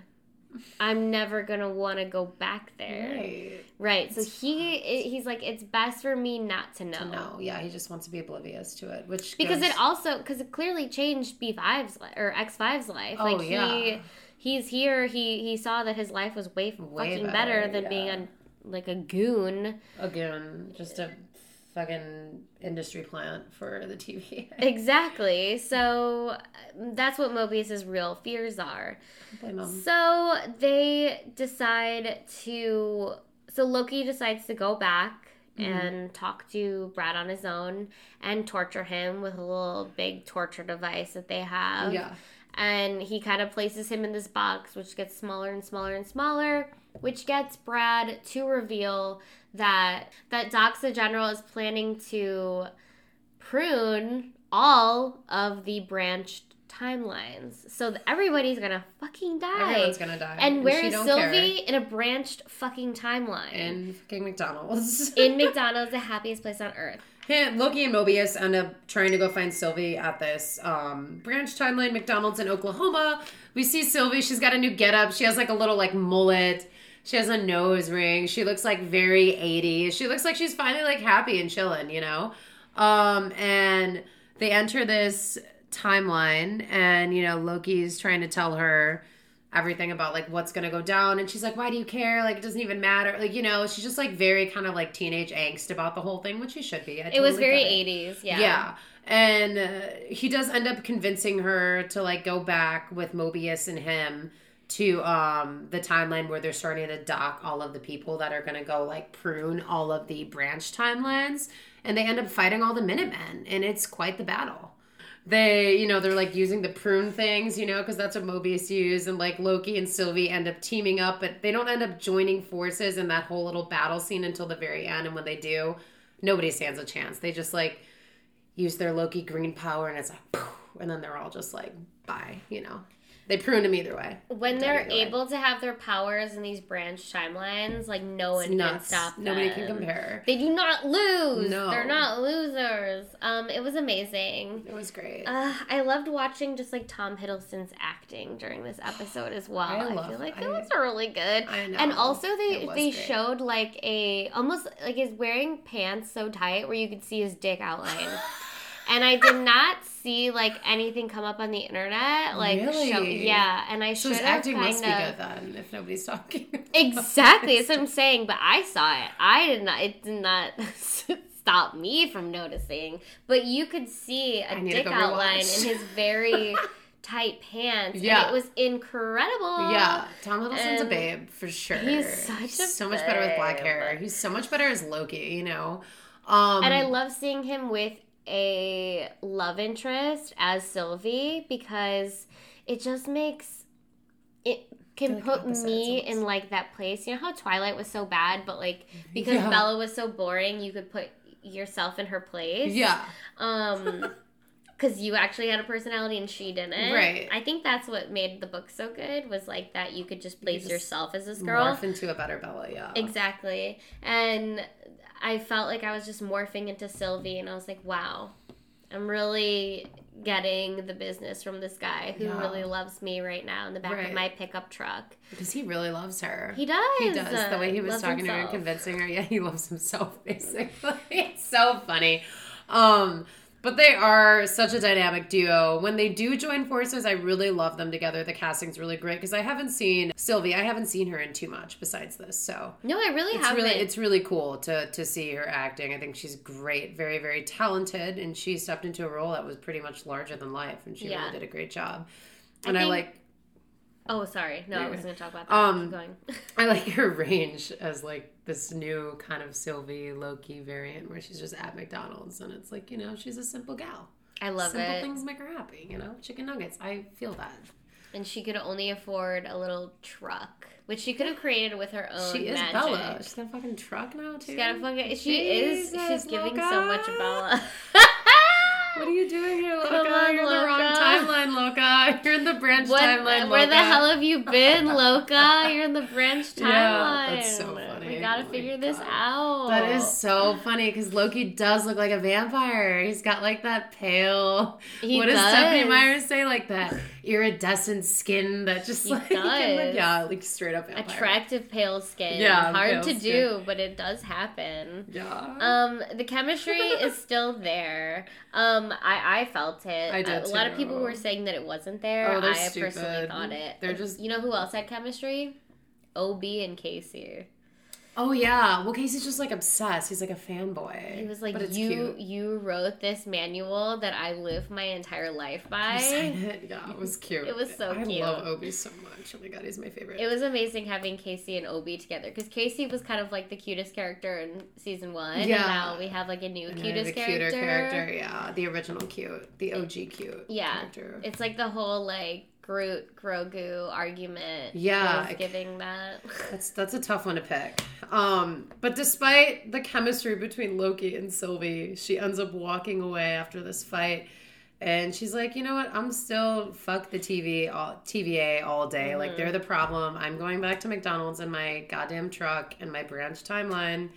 I'm never going to want to go back there. Right. So he's like, it's best for me not to know. Yeah, he just wants to be oblivious to it, which because it clearly changed B5's life, or X5's life. Oh, like, yeah. He's here. He saw that his life was way fucking better than being a goon. A goon. Just a fucking industry plant for the TVA. Exactly. So that's what Mobius's real fears are. So they decide to... So Loki decides to go back and talk to Brad on his own and torture him with a little big torture device that they have. Yeah. And he kind of places him in this box, which gets smaller and smaller and smaller, which gets Brad to reveal that Dox the General is planning to prune all of the branched timelines. So everybody's going to fucking die. Everyone's going to die. And where is Sylvie? In a branched fucking timeline. In fucking McDonald's. In McDonald's, the happiest place on earth. Loki and Mobius end up trying to go find Sylvie at this branch timeline McDonald's in Oklahoma. We see Sylvie. She's got a new getup. She has like a little like mullet. She has a nose ring. She looks like very 80s. She looks like she's finally like happy and chilling, you know? And they enter this timeline and, you know, Loki's trying to tell her everything about like what's going to go down. And she's like, why do you care? Like, it doesn't even matter. Like, you know, she's just like very kind of like teenage angst about the whole thing, which she should be. It was very 80s. Yeah. Yeah. And he does end up convincing her to like go back with Mobius and him to the timeline where they're starting to dock all of the people that are going to go like prune all of the branch timelines. And they end up fighting all the Minutemen. And it's quite the battle. They, you know, they're, like, using the prune things, you know, because that's what Mobius used. And, like, Loki and Sylvie end up teaming up, but they don't end up joining forces in that whole little battle scene until the very end. And when they do, nobody stands a chance. They just, like, use their Loki green power, and it's like, poof, and then they're all just, like, bye, you know. They prune them either way. When they're able to have their powers in these branch timelines, like, no one can stop them. Nobody can compare. They do not lose. No. They're not losers. It was amazing. It was great. I loved watching just, like, Tom Hiddleston's acting during this episode as well. I feel like it was really good. I know. And also they showed, like, almost, like, he's wearing pants so tight where you could see his dick outline. And I did not see, like, anything come up on the internet. Like, really? Yeah, and I should have kind of... So his acting must be good, then, if nobody's talking. Exactly, that's what I'm saying, but I saw it. It did not stop me from noticing. But you could see a dick outline in his very... tight pants. Yeah. And it was incredible. Yeah. Tom Hiddleston's a babe, for sure. He's so much better with black hair. He's so much better as Loki, you know? And I love seeing him with a love interest as Sylvie, because it just makes it can like put me almost in like that place. You know how Twilight was so bad, but like because Bella was so boring, you could put yourself in her place. Yeah. Because you actually had a personality and she didn't. Right. I think that's what made the book so good, was like that you could just place yourself as this girl. Morph into a better Bella, yeah. Exactly. And I felt like I was just morphing into Sylvie, and I was like, wow. I'm really getting the business from this guy who really loves me right now in the back of my pickup truck. Because he really loves her. He does. He does. The way he was talking to her and convincing her. Yeah, he loves himself, basically. It's so funny. But they are such a dynamic duo. When they do join forces, I really love them together. The casting's really great because I haven't seen Sylvie. I haven't seen her in too much besides this. So no, I really haven't. It's really cool to see her acting. I think she's great, very, very talented, and she stepped into a role that was pretty much larger than life, and she really did a great job. And Oh, sorry. No, I was going to talk about that. Keep going. I like her range as, like, this new kind of Sylvie Loki variant where she's just at McDonald's. And it's like, you know, she's a simple gal. I love simple things make her happy, you know? Chicken nuggets. I feel that. And she could only afford a little truck, which she could have created with her own magic. She is magic. Bella. She's got a fucking truck now, too. She's got a fucking... She's giving so much Bella. What are you doing here, Loka? You're in the wrong timeline, Loka. You're in the branch timeline, Loka. Where the hell have you been, Loka? You're in the branch timeline. Yeah, that's so funny. We gotta figure this out. That is so funny, because Loki does look like a vampire. He's got, like, that pale... What does Stephenie Meyer say? Like, that iridescent skin that just, like straight up vampire. Attractive pale skin. Yeah, Hard to do, but it does happen. Yeah. The chemistry is still there. I felt it. I did too. A lot of people were saying that it wasn't there. I personally thought it. They're just... You know who else had chemistry? OB and Casey. Oh, yeah. Well, Casey's just, like, obsessed. He's, like, a fanboy. He was like, you wrote this manual that I live my entire life by. Yeah, it was cute. It was so cute. I love Obi so much. Oh, my God, he's my favorite. It was amazing having Casey and Obi together, because Casey was kind of, like, the cutest character in season one. Yeah. And now we have, like, a new cutest character. Cuter character, yeah. The original cute. The OG cute character. It's, like, the whole, like, Groot, Grogu argument. Yeah. Giving that. That's a tough one to pick. But despite the chemistry between Loki and Sylvie, she ends up walking away after this fight. And she's like, you know what? I'm still fuck the TVA all day. Mm-hmm. Like, they're the problem. I'm going back to McDonald's in my goddamn truck and my branch timeline.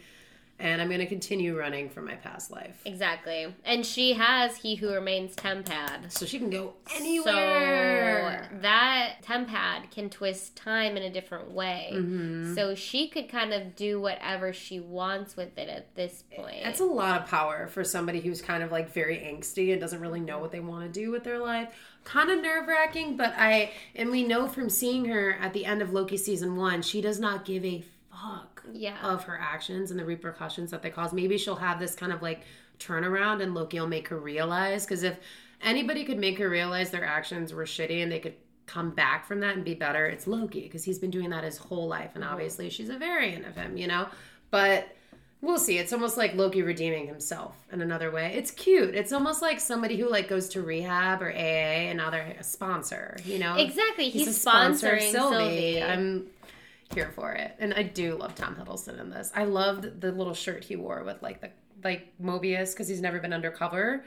And I'm going to continue running for my past life. Exactly. And she has He Who Remains Tempad. So she can go anywhere. So that Tempad can twist time in a different way. Mm-hmm. So she could kind of do whatever she wants with it at this point. That's a lot of power for somebody who's kind of, like, very angsty and doesn't really know what they want to do with their life. Kind of nerve-wracking, but we know from seeing her at the end of Loki season 1, she does not give a fuck of her actions and the repercussions that they cause. Maybe she'll have this kind of, like, turnaround, and Loki will make her realize, because if anybody could make her realize their actions were shitty and they could come back from that and be better, it's Loki, because he's been doing that his whole life, and obviously she's a variant of him, you know? But we'll see. It's almost like Loki redeeming himself in another way. It's cute. It's almost like somebody who, like, goes to rehab or AA, and now they're a sponsor, you know? Exactly. He's sponsoring Sylvie. I'm here for it. And I do love Tom Hiddleston in this. I loved the little shirt he wore with, like, the Mobius, because he's never been undercover,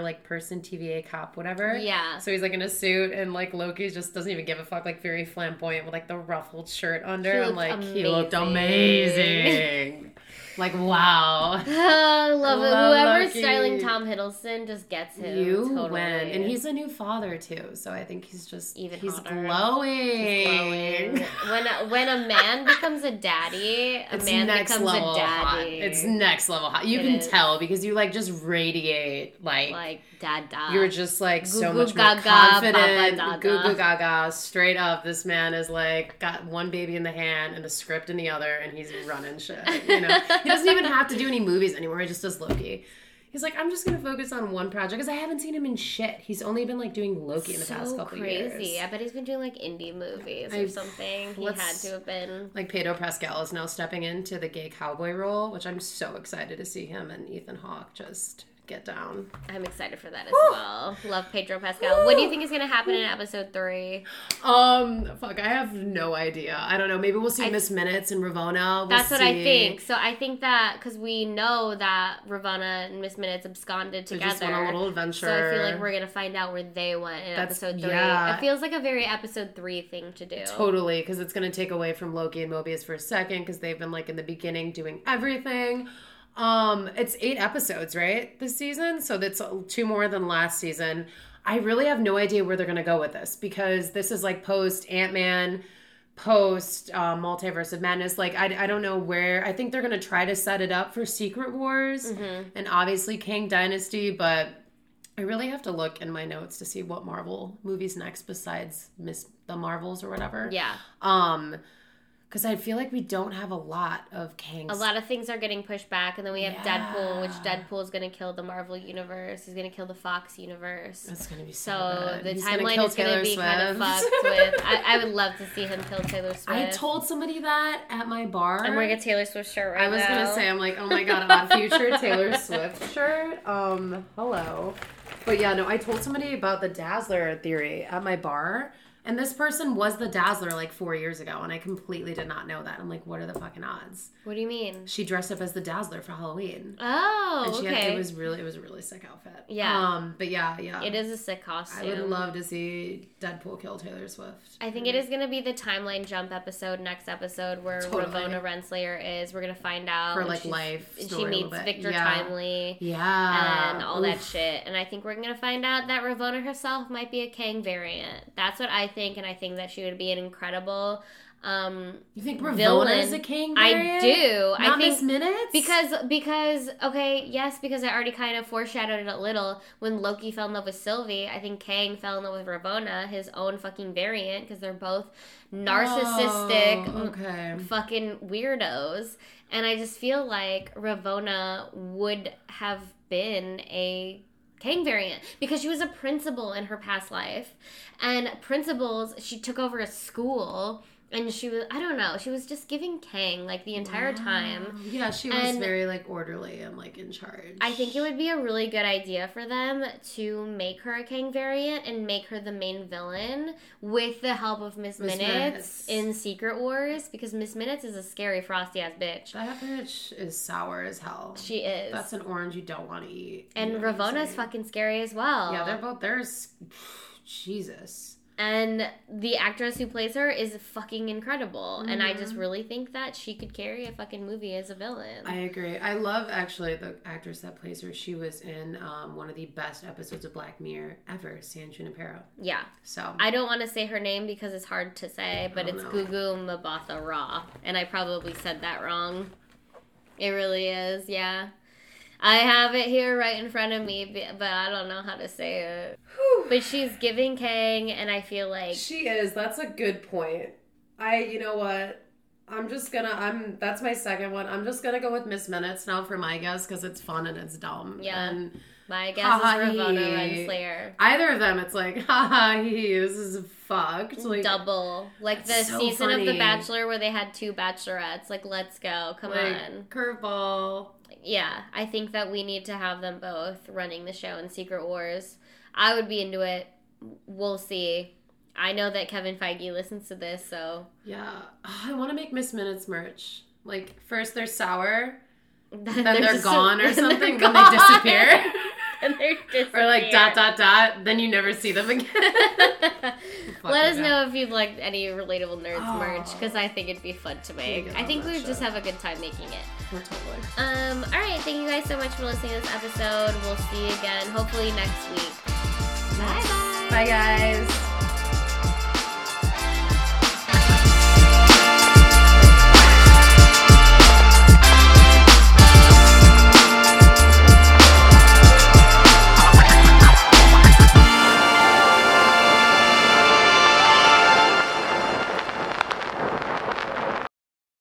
like, person, TVA cop, whatever. Yeah. So he's, like, in a suit, and, like, Loki just doesn't even give a fuck, like, very flamboyant with, like, the ruffled shirt under. I'm like, he looked amazing. Like, wow. I love it. Whoever's styling Tom Hiddleston just gets him. You win. And he's a new father, too. So I think he's just... He's glowing. When a man becomes a daddy, hot. It's next level hot. You can tell because you, like, just radiate, like dada. You're just, like, so much more confident. Goo gaga. Straight up, this man is, like, got one baby in the hand and a script in the other, and he's running shit, you know? He doesn't even have to do any movies anymore. He just does Loki. He's like, I'm just going to focus on one project because I haven't seen him in shit. He's only been, like, doing Loki in the past couple years. So crazy. I bet he's been doing, like, indie movies or something. He had to have been. Like, Pedro Pascal is now stepping into the gay cowboy role, which I'm so excited to see him and Ethan Hawke just get down. I'm excited for that as well. Love Pedro Pascal. What do you think is going to happen in episode 3? I have no idea. I don't know. Maybe we'll see Miss Minutes and Ravonna. That's what I think. So I think that, because we know that Ravonna and Miss Minutes absconded together. They just went on a little adventure. So I feel like we're going to find out where they went in episode 3. Yeah. It feels like a very episode 3 thing to do. Totally, because it's going to take away from Loki and Mobius for a second, because they've been, like, in the beginning doing everything. It's 8 episodes, right, this season? So that's 2 more than last season. I really have no idea where they're going to go with this, because this is like post Ant-Man, post Multiverse of Madness. Like, I don't know where. I think they're going to try to set it up for Secret Wars and obviously Kang Dynasty, but I really have to look in my notes to see what Marvel movie's next besides the Marvels or whatever. Yeah. Because I feel like we don't have a lot of Kangs. A lot of things are getting pushed back. And then we have Deadpool, which Deadpool is going to kill the Marvel universe. He's going to kill the Fox universe. That's going to be so bad. The timeline is going to be kind of fucked with. I would love to see him kill Taylor Swift. I told somebody that at my bar. I'm wearing a Taylor Swift shirt right now. I was going to say, I'm like, oh my God, Odd Future Taylor Swift shirt. Hello. But yeah, no, I told somebody about the Dazzler theory at my bar. And this person was the Dazzler like 4 years ago, and I completely did not know that. I'm like, what are the fucking odds? What do you mean? She dressed up as the Dazzler for Halloween. Oh, and she okay. It was a really sick outfit. Yeah. But yeah. It is a sick costume. I would love to see Deadpool kill Taylor Swift. I think it is going to be the timeline jump episode next episode where Ravonna Renslayer is. We're going to find out. Her like life story. She meets Victor Timely. Yeah. And all that shit. And I think we're going to find out that Ravonna herself might be a Kang variant. That's what I think, and I think that she would be an incredible you think Ravonna villain. Is a Kang variant? I do. Not Miss Minutes? Because I already kind of foreshadowed it a little. When Loki fell in love with Sylvie, I think Kang fell in love with Ravonna, his own fucking variant, because they're both narcissistic fucking weirdos. And I just feel like Ravonna would have been a Kang variant because she was a principal in her past life, and principals, she took over a school, and she was, I don't know, she was just giving Kang like the entire time. Yeah, she was very like orderly and like in charge. I think it would be a really good idea for them to make her a Kang variant and make her the main villain with the help of Miss Minutes in Secret Wars, because Miss Minutes is a scary frosty ass bitch. That bitch is sour as hell. She is. That's an orange you don't want to eat. And Ravonna's fucking scary as well. Yeah, they're Jesus. And the actress who plays her is fucking incredible. Mm-hmm. And I just really think that she could carry a fucking movie as a villain. I agree. I love, actually, the actress that plays her. She was in one of the best episodes of Black Mirror ever, San Junipero. Yeah. So I don't want to say her name because it's hard to say, but it's Gugu Mbatha Raw. And I probably said that wrong. It really is, yeah. I have it here right in front of me, but I don't know how to say it. Whew. But she's giving Kang, and I feel like... She is. That's a good point. You know what? That's my second one. I'm just gonna go with Miss Minutes now for my guess, because it's fun and it's dumb. Yeah. And my guess is Ravonna Renslayer. Either of them, it's like, this is fucked. Like, double. Like the season of The Bachelor where they had 2 bachelorettes. Like, let's go. Come on. Curveball. Yeah, I think that we need to have them both running the show in Secret Wars. I would be into it. We'll see. I know that Kevin Feige listens to this, so... Yeah. I want to make Miss Minutes merch. Like, first they're sour, then they're gone or something, then they disappear. And they disappear. Or like ... then you never see them again. Let us know if you'd like any Relatable Nerds merch, because I think it'd be fun to make. I think we would just have a good time making it. Totally. Alright, thank you guys so much for listening to this episode. We'll see you again, hopefully next week. Bye. Bye guys.